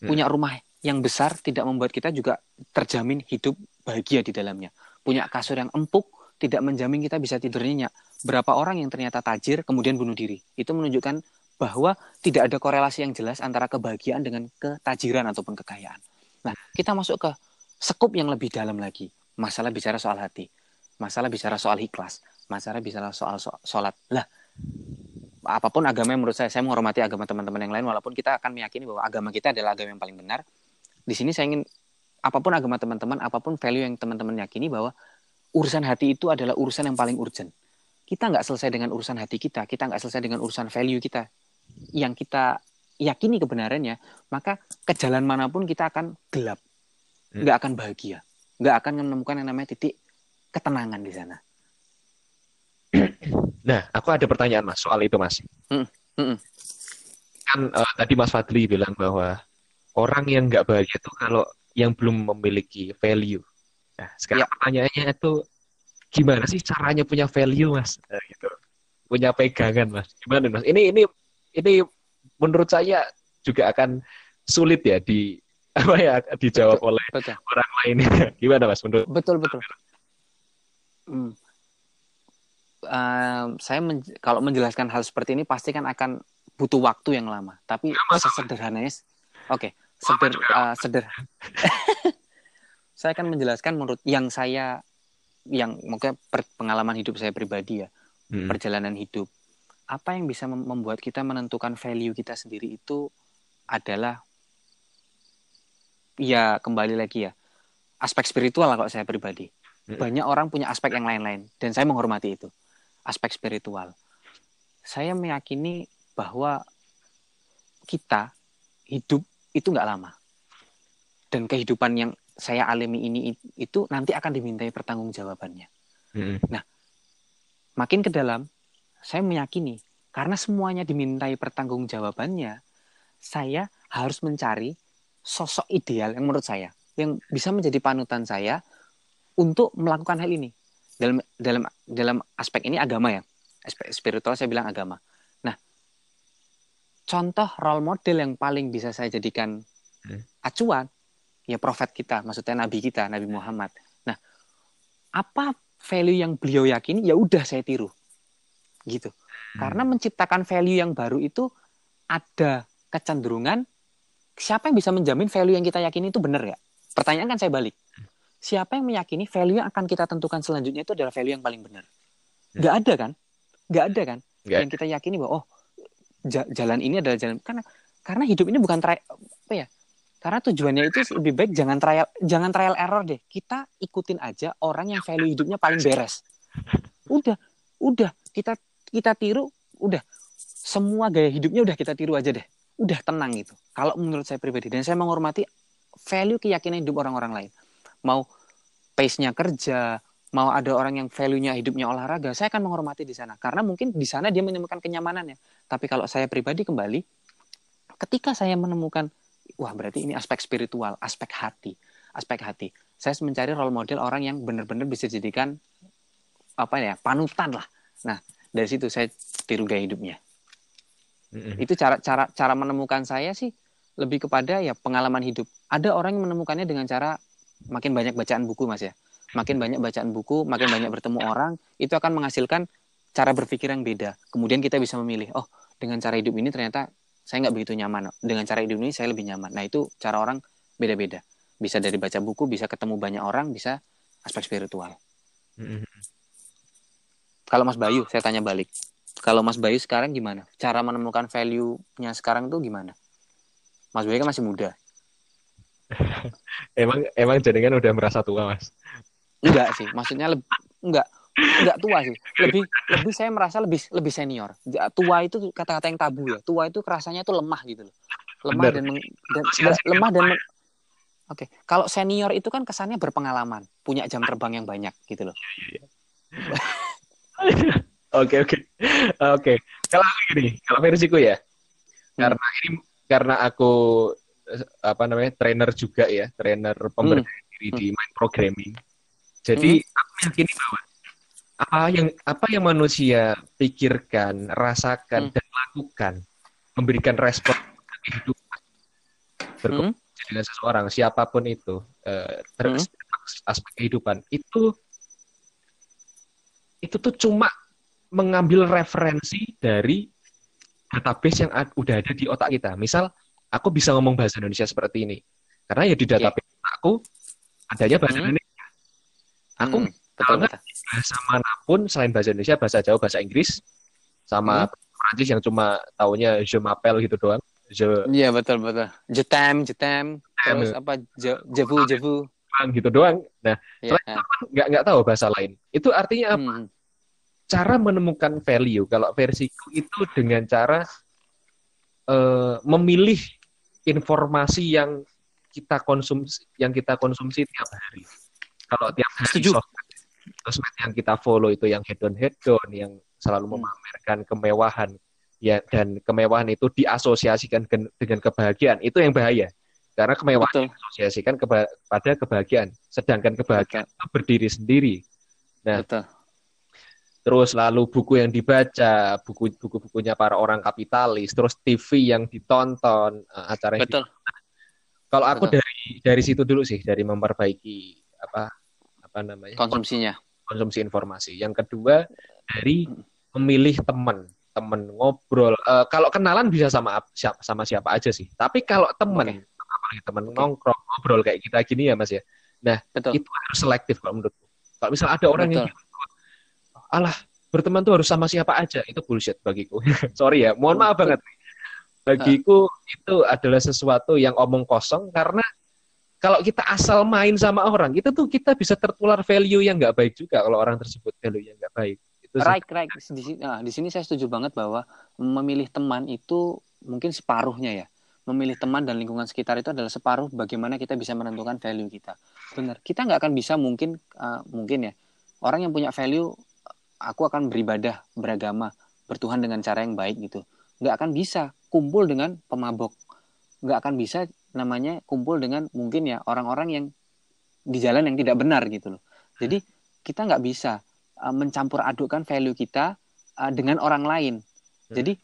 Hmm. Punya rumah yang besar tidak membuat kita juga terjamin hidup bahagia di dalamnya. Punya kasur yang empuk, tidak menjamin kita bisa tidur nyenyak. Berapa orang yang ternyata tajir, kemudian bunuh diri. Itu menunjukkan bahwa tidak ada korelasi yang jelas antara kebahagiaan dengan ketajiran ataupun kekayaan. Nah, kita masuk ke sekup yang lebih dalam lagi. Masalah bicara soal hati, masalah bicara soal ikhlas, masalah bicara soal sholat. Lah, apapun agama menurut saya, saya menghormati agama teman-teman yang lain, walaupun kita akan meyakini bahwa agama kita adalah agama yang paling benar. Di sini saya ingin, apapun agama teman-teman, apapun value yang teman-teman yakini, bahwa urusan hati itu adalah urusan yang paling urgent. Kita nggak selesai dengan urusan hati kita, kita nggak selesai dengan urusan value kita, yang kita yakini kebenarannya, maka ke jalan manapun kita akan gelap, nggak akan bahagia. Nggak akan menemukan yang namanya titik ketenangan di sana. Nah, aku ada pertanyaan Mas soal itu Mas. Mm, mm, mm. Kan uh, tadi Mas Fadli bilang bahwa orang yang nggak bahagia itu kalau yang belum memiliki value. Nah, sekarang ya. Pertanyaannya itu gimana sih caranya punya value Mas? Nah, gitu. Punya pegangan Mas. Gimana Mas? Ini ini ini menurut saya juga akan sulit ya di apa ya dijawab betul, oleh betul. orang lainnya. Gimana Mas menurut? Betul betul. Hmm. Uh, saya men- kalau menjelaskan hal seperti ini pasti kan akan butuh waktu yang lama. Tapi ya, sesederhananya, oke, okay, seder, uh, seder. Saya akan menjelaskan menurut yang saya, yang mungkin per- pengalaman hidup saya pribadi ya, hmm. perjalanan hidup. Apa yang bisa mem- membuat kita menentukan value kita sendiri itu adalah ya kembali lagi ya, aspek spiritual lah kalau saya pribadi. Banyak orang punya aspek yang lain-lain, dan saya menghormati itu, aspek spiritual. Saya meyakini bahwa kita hidup itu gak lama. Dan kehidupan yang saya alami ini itu nanti akan dimintai pertanggungjawabannya. Mm-hmm. Nah, makin ke dalam, saya meyakini karena semuanya dimintai pertanggungjawabannya, saya harus mencari sosok ideal yang menurut saya, yang bisa menjadi panutan saya untuk melakukan hal ini. Dalam dalam dalam aspek ini agama ya, aspek spiritual saya bilang agama. Nah, contoh role model yang paling bisa saya jadikan acuan ya profet kita, maksudnya nabi kita, Nabi Muhammad. Nah, apa value yang beliau yakini ya udah saya tiru. Gitu. Karena menciptakan value yang baru itu ada kecenderungan siapa yang bisa menjamin value yang kita yakini itu benar ya? Pertanyaan kan saya balik. Siapa yang meyakini value yang akan kita tentukan selanjutnya itu adalah value yang paling benar? Gak ada kan? Gak ada kan? Gak. Yang kita yakini bahwa oh jalan ini adalah jalan karena karena hidup ini bukan trial, apa ya? Karena tujuannya itu lebih baik jangan trial jangan trial error deh. Kita ikutin aja orang yang value hidupnya paling beres. Udah, udah kita kita tiru, udah semua gaya hidupnya udah kita tiru aja deh. Udah tenang gitu. Kalau menurut saya pribadi, dan saya menghormati value keyakinan hidup orang-orang lain. Mau pace-nya kerja, mau ada orang yang value-nya hidupnya olahraga, saya akan menghormati di sana. Karena mungkin di sana dia menemukan kenyamanannya. Tapi kalau saya pribadi kembali, ketika saya menemukan, wah berarti ini aspek spiritual, aspek hati, aspek hati. Saya mencari role model orang yang benar-benar bisa dijadikan apa ya, panutan lah. Nah, dari situ saya tiru gaya hidupnya. Itu cara cara cara menemukan saya sih lebih kepada ya pengalaman hidup. Ada orang yang menemukannya dengan cara makin banyak bacaan buku Mas ya. makin banyak bacaan buku, makin banyak bertemu orang, itu akan menghasilkan cara berpikir yang beda. Kemudian kita bisa memilih, oh dengan cara hidup ini ternyata saya nggak begitu nyaman, dengan cara hidup ini saya lebih nyaman. Nah itu cara orang beda-beda. Bisa dari baca buku, bisa ketemu banyak orang, bisa aspek spiritual. Mm-hmm. Kalau Mas Bayu, saya tanya balik. Kalau Mas Bayu sekarang gimana? Cara menemukan value-nya sekarang tuh gimana? Mas Bayu kan masih muda. emang emang jaringan udah merasa tua, Mas? Enggak sih, maksudnya lebih enggak enggak tua sih. Lebih lebih saya merasa lebih lebih senior. Tua itu kata-kata yang tabu ya. Tua itu rasanya tuh lemah gitu loh. Lemah dan, meng, dan, dan lemah dan men, Oke, kalau senior itu kan kesannya berpengalaman, punya jam terbang yang banyak gitu loh. Oke oke oke. Kalau gini, kalau versiku ya, hmm. karena ini karena aku apa namanya trainer juga ya, trainer pemberdayaan hmm. diri di mind programming. Jadi hmm. aku yakin bahwa apa yang apa yang manusia pikirkan, rasakan hmm. dan lakukan, memberikan respon ke kehidupan berkembang hmm. dengan seseorang siapapun itu eh, terhadap hmm. aspek kehidupan itu itu tuh cuma mengambil referensi dari database yang udah ada di otak kita. Misal, aku bisa ngomong bahasa Indonesia seperti ini. Karena ya di database yeah. aku adanya bahasa hmm. Indonesia. Aku hmm, betul, betul. bahasa manapun, selain bahasa Indonesia, bahasa Jawa, bahasa Inggris, sama hmm. Prancis yang cuma taunya je m'appelle gitu doang. Iya, yeah, betul-betul. Je t'aime, je t'aime, terus yeah. apa, je, je vous, je vous. Gitu doang. Nah, yeah. selain itu nggak nggak tahu bahasa lain. Itu artinya apa? Hmm. Cara menemukan value kalau versiku itu dengan cara uh, memilih informasi yang kita konsumsi yang kita konsumsi tiap hari. Kalau tiap hari sosmed yang kita follow itu yang head on head on yang selalu memamerkan kemewahan ya, dan kemewahan itu diasosiasikan gen- dengan kebahagiaan, itu yang bahaya. Karena kemewahan diasosiasikan keba- pada kebahagiaan, sedangkan kebahagiaan itu berdiri sendiri. Nah, betul. Terus lalu buku yang dibaca, buku, buku-bukunya para orang kapitalis, terus T V yang ditonton, acara yang ditonton. Kalau aku Betul. dari dari situ dulu sih, dari memperbaiki apa apa namanya? Konsumsinya. Konsumsi informasi. Yang kedua dari memilih teman, teman ngobrol. E, kalau kenalan bisa sama siapa sama siapa aja sih. Tapi kalau teman, okay. apalagi teman okay. nongkrong, ngobrol kayak kita gini ya Mas ya. Nah, Betul. itu harus selektif kalau menurutku. Kalau misal ada orang Betul. yang alah, berteman tuh harus sama siapa aja. Itu bullshit bagiku. Sorry ya, mohon maaf banget. Bagiku itu adalah sesuatu yang omong kosong, karena kalau kita asal main sama orang, itu tuh kita bisa tertular value yang nggak baik juga kalau orang tersebut value yang nggak baik. Itu right, right. Di sini, nah, di sini saya setuju banget bahwa memilih teman itu mungkin separuhnya ya. Memilih teman dan lingkungan sekitar itu adalah separuh bagaimana kita bisa menentukan value kita. Benar, kita nggak akan bisa mungkin, uh, mungkin ya, orang yang punya value aku akan beribadah, beragama, bertuhan dengan cara yang baik gitu. Nggak akan bisa kumpul dengan pemabok. Nggak akan bisa namanya kumpul dengan mungkin ya orang-orang yang di jalan yang tidak benar gitu loh. Jadi kita nggak bisa uh, mencampur adukkan value kita uh, dengan orang lain. Jadi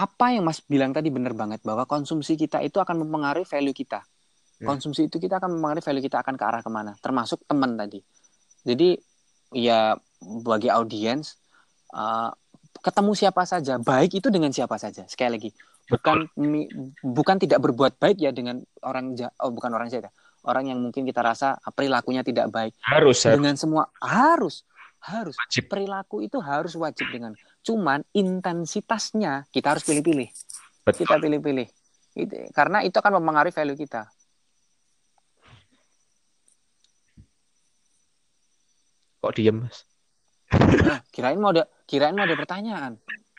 apa yang Mas bilang tadi benar banget, bahwa konsumsi kita itu akan mempengaruhi value kita. Konsumsi itu kita akan mempengaruhi value kita akan ke arah kemana, termasuk teman tadi. Jadi ya bagi audiens uh, ketemu siapa saja, baik itu dengan siapa saja. Sekali lagi, bukan mi, bukan tidak berbuat baik ya dengan orang ja, oh bukan orang saja, orang yang mungkin kita rasa perilakunya tidak baik. Harus dengan harus. semua harus harus wajib. Perilaku itu harus wajib dengan. Cuman intensitasnya kita harus pilih-pilih. Betul. Kita pilih-pilih. Itu, karena itu akan mempengaruhi value kita. Kok diem Mas? Nah, kirain mau ada kirain mau ada pertanyaan.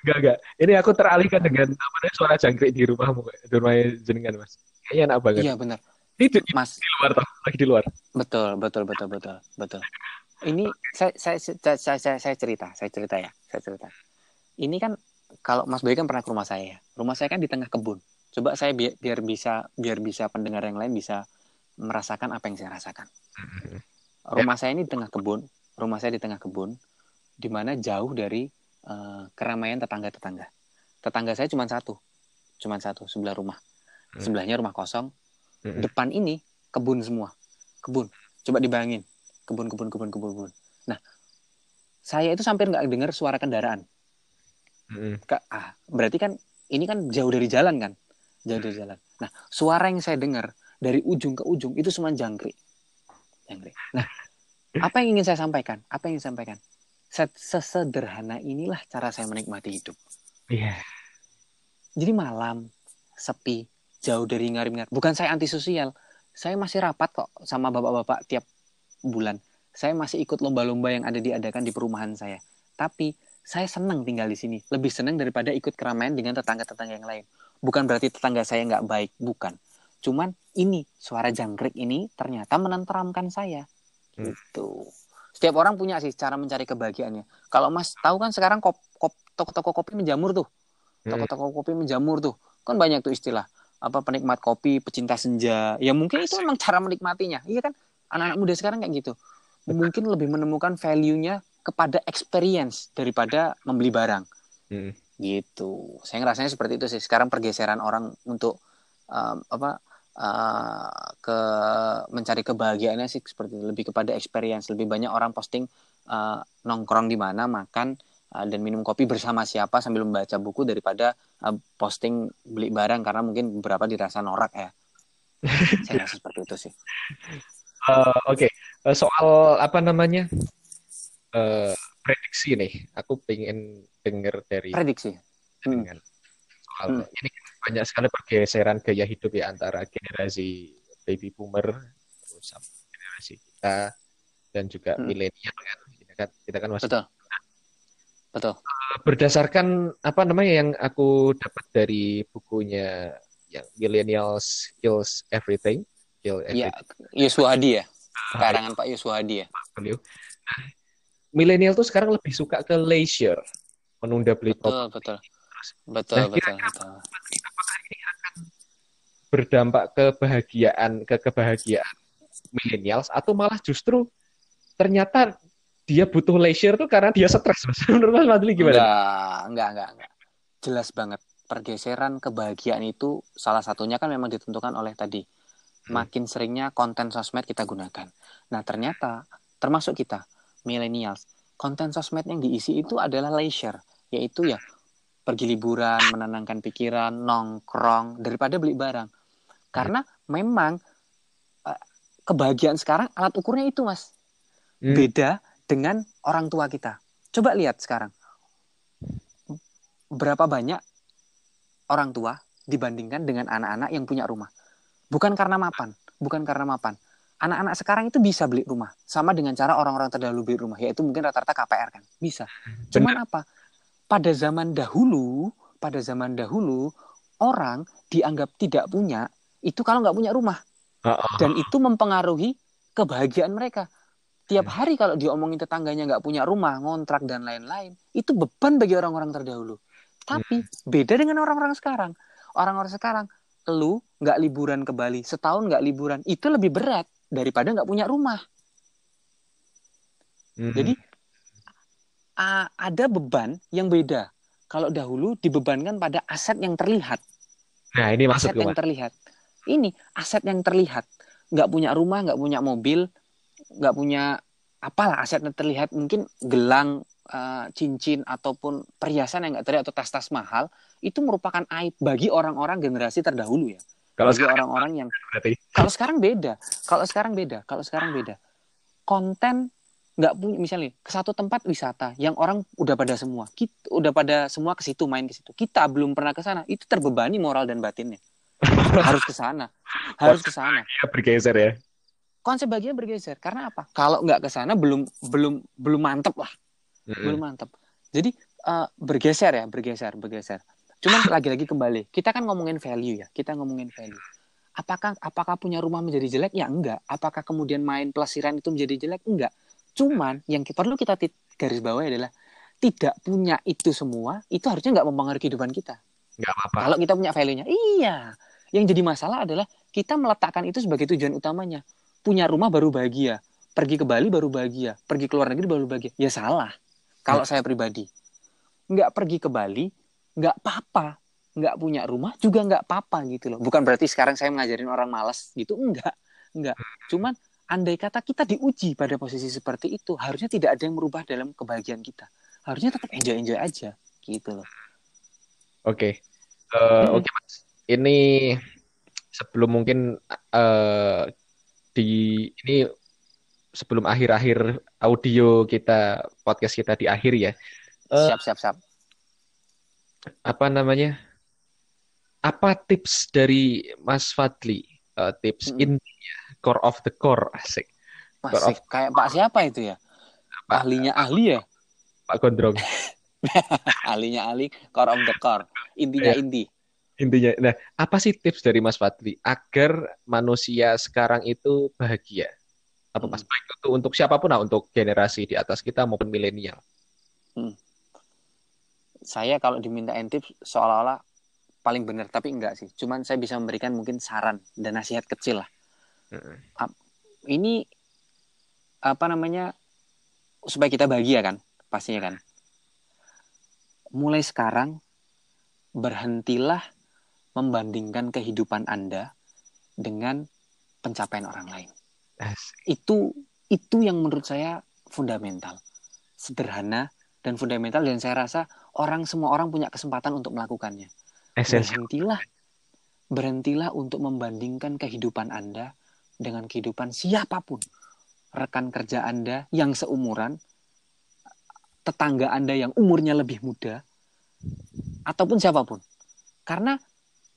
Enggak enggak. Ini aku teralihkan dengan apa suara jangkrik di rumahmu, di rumah jenengan Mas. Kayaknya enak banget. Iya benar. Ini di, Mas di luar toh, lagi di luar. Betul betul betul betul betul. Ini saya saya saya saya, saya cerita saya cerita ya saya cerita. Ini kan kalau Mas Boy kan pernah ke rumah saya. Rumah saya kan di tengah kebun. Coba saya biar, biar bisa biar bisa pendengar yang lain bisa merasakan apa yang saya rasakan. Rumah saya ini di tengah kebun. Rumah saya di tengah kebun, di mana jauh dari uh, keramaian tetangga-tetangga. Tetangga saya cuma satu, cuma satu sebelah rumah. Sebelahnya rumah kosong. Depan ini kebun semua, kebun. Coba dibayangin, kebun kebun kebun kebun kebun. Nah, saya itu sampai nggak dengar suara kendaraan. Mm-hmm. Ke, ah, berarti kan ini kan jauh dari jalan kan, jauh dari jalan. Nah, suara yang saya dengar dari ujung ke ujung itu cuma jangkrik, jangkrik. Nah, apa yang ingin saya sampaikan? Apa yang ingin saya sampaikan? Sesederhana inilah cara saya menikmati hidup. Iya. Yeah. Jadi malam, sepi, jauh dari ngarim-ngarim. Bukan saya antisosial. Saya masih rapat kok sama bapak-bapak tiap bulan. Saya masih ikut lomba-lomba yang ada diadakan di perumahan saya. Tapi saya senang tinggal di sini. Lebih senang daripada ikut keramaian dengan tetangga-tetangga yang lain. Bukan berarti tetangga saya nggak baik. Bukan. Cuman ini, suara jangkrik ini ternyata menenteramkan saya. Gitu. Hmm. Setiap orang punya sih cara mencari kebahagiaannya. Kalau Mas tahu kan sekarang kop, kop, toko-toko kopi menjamur tuh. Toko-toko kopi menjamur tuh. Kan banyak tuh istilah. Apa penikmat kopi, pecinta senja. Ya mungkin itu memang cara menikmatinya. Iya kan? Anak-anak muda sekarang kayak gitu. Mungkin lebih menemukan value-nya kepada experience daripada membeli barang. Hmm. Gitu. Saya ngerasanya seperti itu sih. Sekarang pergeseran orang untuk um, apa? Uh, ke mencari kebahagiaannya sih seperti itu. Lebih kepada experience, lebih banyak orang posting uh, nongkrong di mana, makan uh, dan minum kopi bersama siapa sambil membaca buku daripada uh, posting beli barang karena mungkin beberapa dirasa norak ya. Saya rasa seperti itu sih. Uh, Oke, okay. uh, soal apa namanya uh, prediksi nih, aku pengen dengar dari prediksi. Dengan soal hmm. ini. Banyak sekali pergeseran gaya hidup ya antara generasi baby boomer terus generasi kita dan juga hmm. milenial kan kita kan kita kan masih betul betul berdasarkan apa namanya yang aku dapat dari bukunya yang Millennial Skills Everything Skill Everything ya Yuswa Hadi ya karangan Pak Yuswa Hadi ya beliau nah, milenial tuh sekarang lebih suka ke leisure menunda beli betul top. betul betul nah, betul, betul. Berdampak kebahagiaan ke kebahagiaan millennials atau malah justru ternyata dia butuh leisure tuh karena dia stres. Menurut Mas Fadli gimana? Enggak, enggak, enggak, enggak. Jelas banget pergeseran kebahagiaan itu salah satunya kan memang ditentukan oleh tadi makin seringnya konten sosmed kita gunakan. Nah, ternyata termasuk kita millennials, konten sosmed yang diisi itu adalah leisure, yaitu ya pergi liburan, menenangkan pikiran, nongkrong, daripada beli barang. Karena memang kebahagiaan sekarang alat ukurnya itu, Mas. Hmm. Beda dengan orang tua kita. Coba lihat sekarang. Berapa banyak orang tua dibandingkan dengan anak-anak yang punya rumah. Bukan karena mapan. Bukan karena mapan. Anak-anak sekarang itu bisa beli rumah. Sama dengan cara orang-orang terdahulu beli rumah. Yaitu mungkin rata-rata K P R kan. Bisa. Cuman apa? Pada zaman dahulu, pada zaman dahulu orang dianggap tidak punya itu kalau nggak punya rumah, dan itu mempengaruhi kebahagiaan mereka. Tiap hari kalau diomongin tetangganya nggak punya rumah, ngontrak dan lain-lain, itu beban bagi orang-orang terdahulu. Tapi beda dengan orang-orang sekarang. Orang-orang sekarang, lu nggak liburan ke Bali, setahun nggak liburan, itu lebih berat daripada nggak punya rumah. Jadi Uh, ada beban yang beda. Kalau dahulu dibebankan pada aset yang terlihat. Nah, ini maksud aset yang terlihat. Ini aset yang terlihat. Nggak punya rumah, nggak punya mobil, nggak punya apalah aset yang terlihat. Mungkin gelang, uh, cincin ataupun perhiasan yang nggak terlihat atau tas-tas mahal itu merupakan aib bagi orang-orang generasi terdahulu ya. Kalau bagi orang-orang yang berarti. Kalau sekarang beda. Kalau sekarang beda. Kalau sekarang beda. Konten nggak punya misalnya ke satu tempat wisata yang orang udah pada semua kita udah pada semua ke situ main ke situ kita belum pernah ke sana itu terbebani moral dan batinnya harus ke sana harus ke sana bergeser ya konsep bagian bergeser karena apa kalau nggak ke sana belum belum belum mantep lah mm-hmm. belum mantep jadi uh, bergeser ya bergeser bergeser cuman lagi-lagi kembali kita kan ngomongin value ya kita ngomongin value apakah apakah punya rumah menjadi jelek ya enggak apakah kemudian main pelesiran itu menjadi jelek enggak cuman yang perlu kita garis bawah adalah tidak punya itu semua itu harusnya nggak mempengaruhi kehidupan kita. Nggak apa-apa. Kalau kita punya value-nya, iya. Yang jadi masalah adalah kita meletakkan itu sebagai tujuan utamanya. Punya rumah baru bahagia, pergi ke Bali baru bahagia, pergi ke luar negeri baru bahagia. Ya salah. Kalau hmm. saya pribadi, nggak pergi ke Bali, nggak apa-apa. Nggak punya rumah juga nggak apa-apa gitu loh. Bukan berarti sekarang saya mengajarin orang malas gitu, enggak, enggak. Cuman andai kata kita diuji pada posisi seperti itu, harusnya tidak ada yang merubah dalam kebahagiaan kita. Harusnya tetap enjoy-enjoy aja, gitu loh. Oke, okay. uh, hmm. Oke okay, Mas. Ini sebelum mungkin uh, di ini sebelum akhir-akhir audio kita podcast kita di akhir ya. Uh, siap, siap, siap. Apa namanya? Apa tips dari Mas Fadli? Uh, tips hmm. intinya, core of the core, asik. Core asik. Of... Kayak Pak siapa itu ya? Pak, ahlinya ahli ya? Pak Gondrong. Ahlinya ahli, core of the core. Intinya ya. inti. Intinya. Nah, apa sih tips dari Mas Fadli agar manusia sekarang itu bahagia? Apa Mas? Baik itu untuk siapapun lah, untuk generasi di atas kita maupun milenial. Hmm. Saya kalau dimintain tips seolah-olah paling benar, tapi enggak sih. Cuman saya bisa memberikan mungkin saran dan nasihat kecil lah. Hmm. Ini apa namanya? Supaya kita bahagia kan? Pastinya kan. Mulai sekarang berhentilah membandingkan kehidupan Anda dengan pencapaian orang lain. Asik. Itu itu yang menurut saya fundamental. Sederhana dan fundamental, dan saya rasa orang semua orang punya kesempatan untuk melakukannya. Esensial. Berhentilah berhentilah untuk membandingkan kehidupan Anda dengan kehidupan siapapun. Rekan kerja Anda yang seumuran, tetangga Anda yang umurnya lebih muda, ataupun siapapun. Karena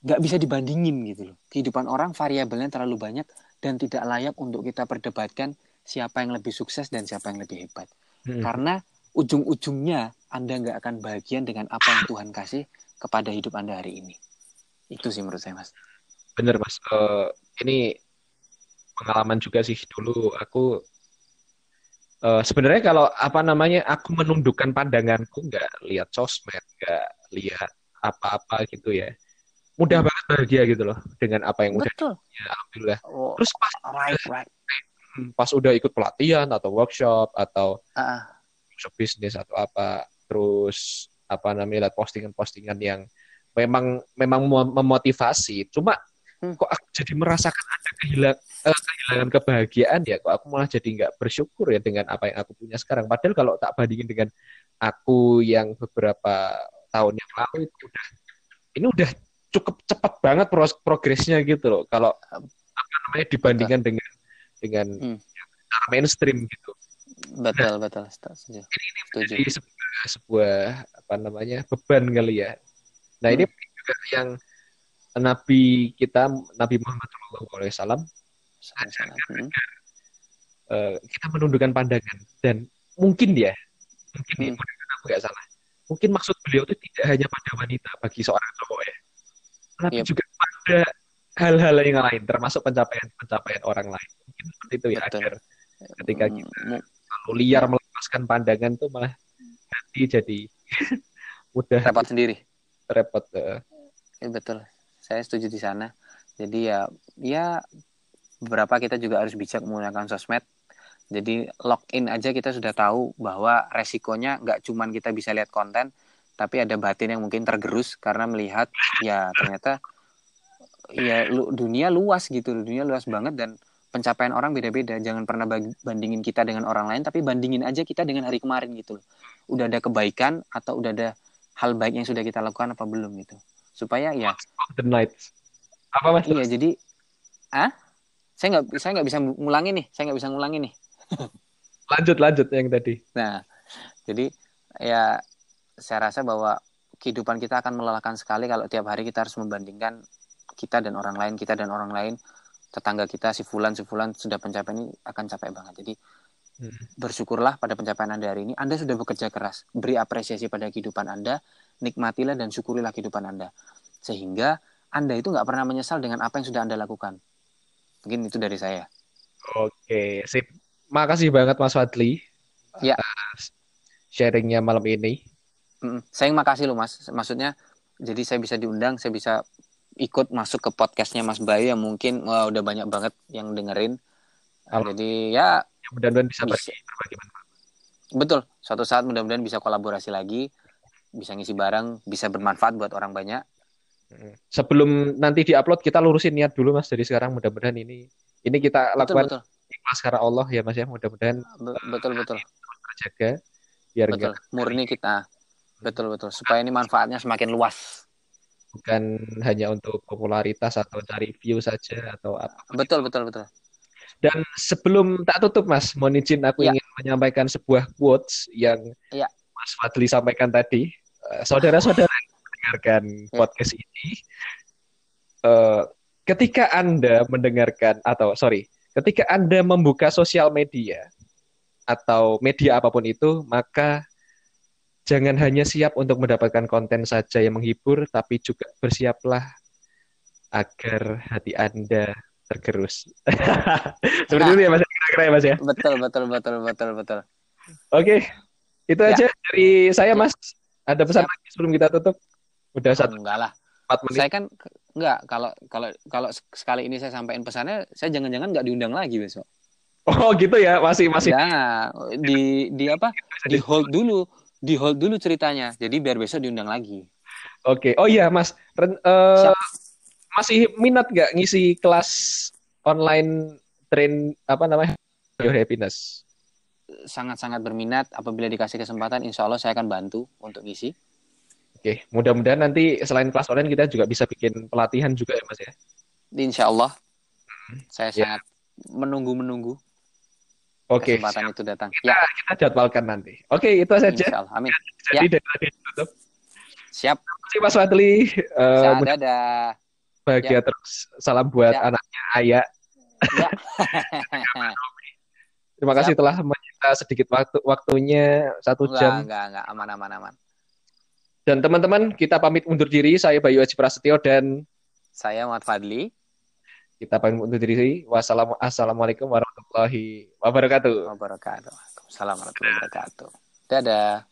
gak bisa dibandingin gitu loh. Kehidupan orang variabelnya terlalu banyak dan tidak layak untuk kita perdebatkan siapa yang lebih sukses dan siapa yang lebih hebat. Hmm. Karena ujung-ujungnya Anda gak akan bahagia dengan apa yang Tuhan kasih kepada hidup Anda hari ini. Itu sih menurut saya, Mas. Bener, Mas. Uh, ini pengalaman juga sih. Dulu aku Uh, sebenarnya kalau apa namanya aku menundukkan pandanganku, nggak lihat sosmed, nggak lihat apa-apa gitu ya, mudah banget bahagia gitu loh dengan apa yang udah punya, alhamdulillah. Oh, terus pas right, right. pas udah ikut pelatihan atau workshop atau uh-uh. workshop bisnis atau apa, terus apa namanya lihat postingan-postingan yang memang memang memotivasi, cuma hmm. kok aku jadi merasakan ada kehilangan kehilangan kebahagiaan ya, kok aku malah jadi nggak bersyukur ya dengan apa yang aku punya sekarang. Padahal kalau tak bandingin dengan aku yang beberapa tahun yang lalu, itu udah ini udah cukup cepat banget progresnya gitu loh. Kalau apa namanya dibandingkan betul. dengan dengan hmm. cara mainstream gitu. Betul, nah, betul. Setuju. Ini, ini menjadi sebuah, sebuah apa namanya beban kali ya. Nah hmm. ini juga yang Nabi kita Nabi Muhammad Shallallahu Alaihi Wasallam Salah-salah. Salah-salah. Uh, kita menundukkan pandangan, dan mungkin ya mungkin hmm. ya, aku nggak salah, mungkin maksud beliau itu tidak hanya pada wanita bagi seorang cowok ya, tapi yep. juga pada hal-hal yang lain termasuk pencapaian-pencapaian orang lain, mungkin seperti itu ya. Betul. Agar ketika kita lalu liar melepaskan pandangan tuh malah hati jadi mudah repot sendiri repot uh. ya, betul, saya setuju di sana. Jadi ya ya beberapa kita juga harus bijak menggunakan sosmed. Jadi login aja kita sudah tahu bahwa resikonya nggak cuman kita bisa lihat konten, tapi ada batin yang mungkin tergerus karena melihat ya ternyata ya dunia luas gitu, dunia luas banget dan pencapaian orang beda-beda. Jangan pernah bandingin kita dengan orang lain, tapi bandingin aja kita dengan hari kemarin gitu. Udah ada kebaikan atau udah ada hal baik yang sudah kita lakukan apa belum gitu. Supaya ya. The night. Apa mas? Iya jadi, ah? Saya nggak saya nggak bisa ngulangi nih, saya nggak bisa ngulangi nih. lanjut lanjut yang tadi. Nah, jadi ya saya rasa bahwa kehidupan kita akan melelahkan sekali kalau tiap hari kita harus membandingkan kita dan orang lain, kita dan orang lain, tetangga kita si fulan si fulan sudah mencapai ini, akan capek banget. Jadi bersyukurlah pada pencapaian Anda hari ini. Anda sudah bekerja keras, beri apresiasi pada kehidupan Anda, nikmatilah dan syukurilah kehidupan Anda sehingga Anda itu nggak pernah menyesal dengan apa yang sudah Anda lakukan. Mungkin itu dari saya. Oke, sip. Makasih banget Mas Fadli ya. Atas sharingnya malam ini. Mm-mm. Saya yang makasih loh Mas. Maksudnya, jadi saya bisa diundang, saya bisa ikut masuk ke podcastnya Mas Bayu yang mungkin wah, udah banyak banget yang dengerin. Halo. Jadi ya, ya mudah-mudahan bisa bagi, berbagi manfaat. Betul. Suatu saat mudah-mudahan bisa kolaborasi lagi, bisa ngisi bareng, bisa bermanfaat buat orang banyak. Sebelum nanti diupload kita lurusin niat dulu Mas dari sekarang, mudah-mudahan ini ini kita lakukan betul, betul. maskara Allah ya Mas ya, mudah-mudahan betul betul terjaga biar betul. Murni kita betul betul supaya ini manfaatnya semakin luas, bukan hanya untuk popularitas atau cari view saja atau apa. Betul betul betul. Dan sebelum tak tutup Mas, mohon izin aku ya. ingin menyampaikan sebuah quotes yang ya. Mas Fadli sampaikan tadi. Uh, saudara-saudara yang mendengarkan ya. podcast ini, uh, ketika Anda mendengarkan atau sorry, ketika Anda membuka sosial media atau media apapun itu, maka jangan hanya siap untuk mendapatkan konten saja yang menghibur, tapi juga bersiaplah agar hati Anda tergerus. Seperti nah, itu ya Mas, kira-kira ya Mas ya. Betul betul betul betul betul. Oke, itu ya. aja dari saya Mas. Ada pesan ya. lagi sebelum kita tutup? Udah satu. Enggak lah. empat menit. Saya kan enggak, kalau kalau kalau sekali ini saya sampaikan pesannya, saya jangan-jangan enggak diundang lagi besok. Oh, gitu ya. Masih masih. Nah, di di apa? Di hold dulu, di hold dulu ceritanya. Jadi biar besok diundang lagi. Oke. Oh iya Mas. Ren, uh... masih minat nggak ngisi kelas online train apa namanya Your Happiness? Sangat-sangat berminat. Apabila dikasih kesempatan, insya Allah saya akan bantu untuk ngisi. Oke, mudah-mudahan nanti selain kelas online kita juga bisa bikin pelatihan juga ya Mas ya. Insya Allah. Saya sangat ya. menunggu-menunggu Oke, kesempatan siap. itu datang. Kita, ya. kita jadwalkan nanti. Oke, itu saja. Insya Allah. Amin. Jadi ya. dari ditutup. Siap. Terima kasih Mas Fadli. Uh, dadah. Bahagia ya. terus. Salam buat ya. anaknya Ayah. Ya. Terima kasih ya. telah menyita sedikit waktu waktunya satu enggak, jam. Enggak, enggak, aman, aman, aman. Dan teman-teman, kita pamit undur diri. Saya Bayu Aceprastio dan saya Muhammad Fadli. Kita pamit undur diri. Wassalamualaikum warahmatullahi wabarakatuh. Wabarakatuh. Assalamualaikum warahmatullahi wabarakatuh. Dadah.